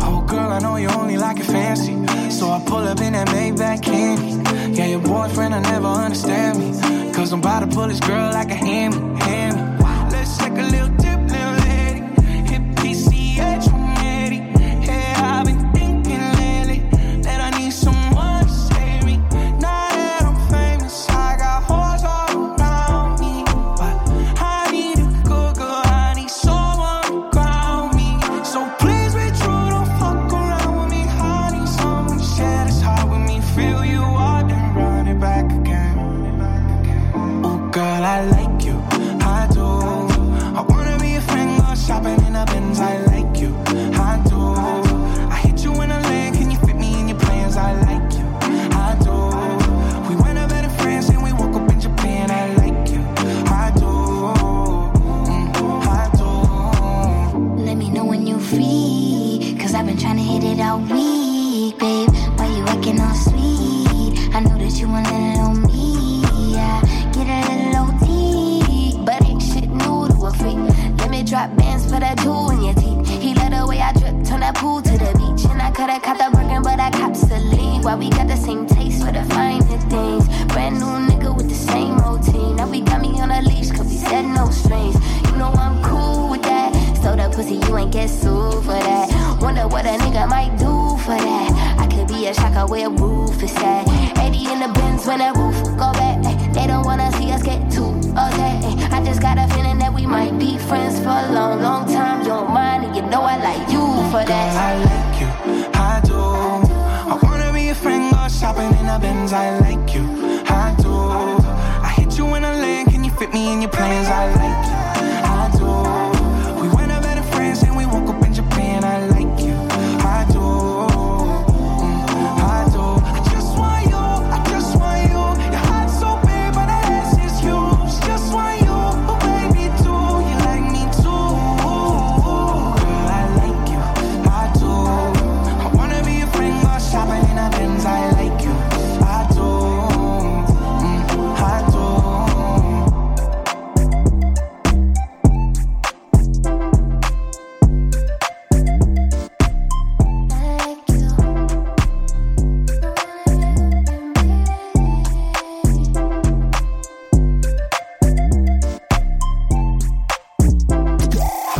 Oh girl, I know you only like it fancy, so I pull up in that Maybach Candy. Yeah, your boyfriend, I never understand me, 'cause I'm about to pull this girl like a hammy. Let's take a little dip, little lady. Hit PCH, I'm ready. Hey, I've been thinking lately that I need someone to save me. I like you, I do. I wanna be a friend, go shopping in a Benz. I like you, I do. I hit you in a leg, can you fit me in your plans? I like you, I do. We went over to France and we woke up in Japan. I like you, I do. I do. Let me know when you're free, 'cause I've been trying to hit it all week, babe. Why you acting all sweet? I know that you wanna let it on me. Yeah, get a little old. Let me drop bands for that jewel in your teeth. He led the way I dripped on that pool to the beach. And I coulda caught the Birkin, but I copped the lead. Why we got the same taste for the finer things? Brand new nigga with the same routine. Now we got me on a leash, 'cause we said no strings. You know I'm cool with that. Stole the pussy, you ain't get sued for that. Wonder what a nigga might do for that. I could be a shocker where a roof is at. 80 in the Benz when that roof go back. They don't wanna see us get too upset. I just got a feeling that we might be friends for a long, long time. You don't mind, and you know I like you for that. I like you, I do. I wanna be a friend, go shopping in a Benz. I like you, I do. I hit you in a land, can you fit me in your plans? I like you, I do. We went over to France and we woke up in Japan. I like you, I do. I do. I just want you, I just want you. Your heart's so big, but the ass is huge. Just want you. I like you, I do, I do.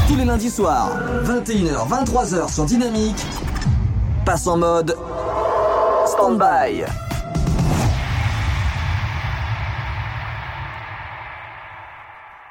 Tous les lundis soirs, 21h, 23h sur Dynamique, passe en mode Stand by.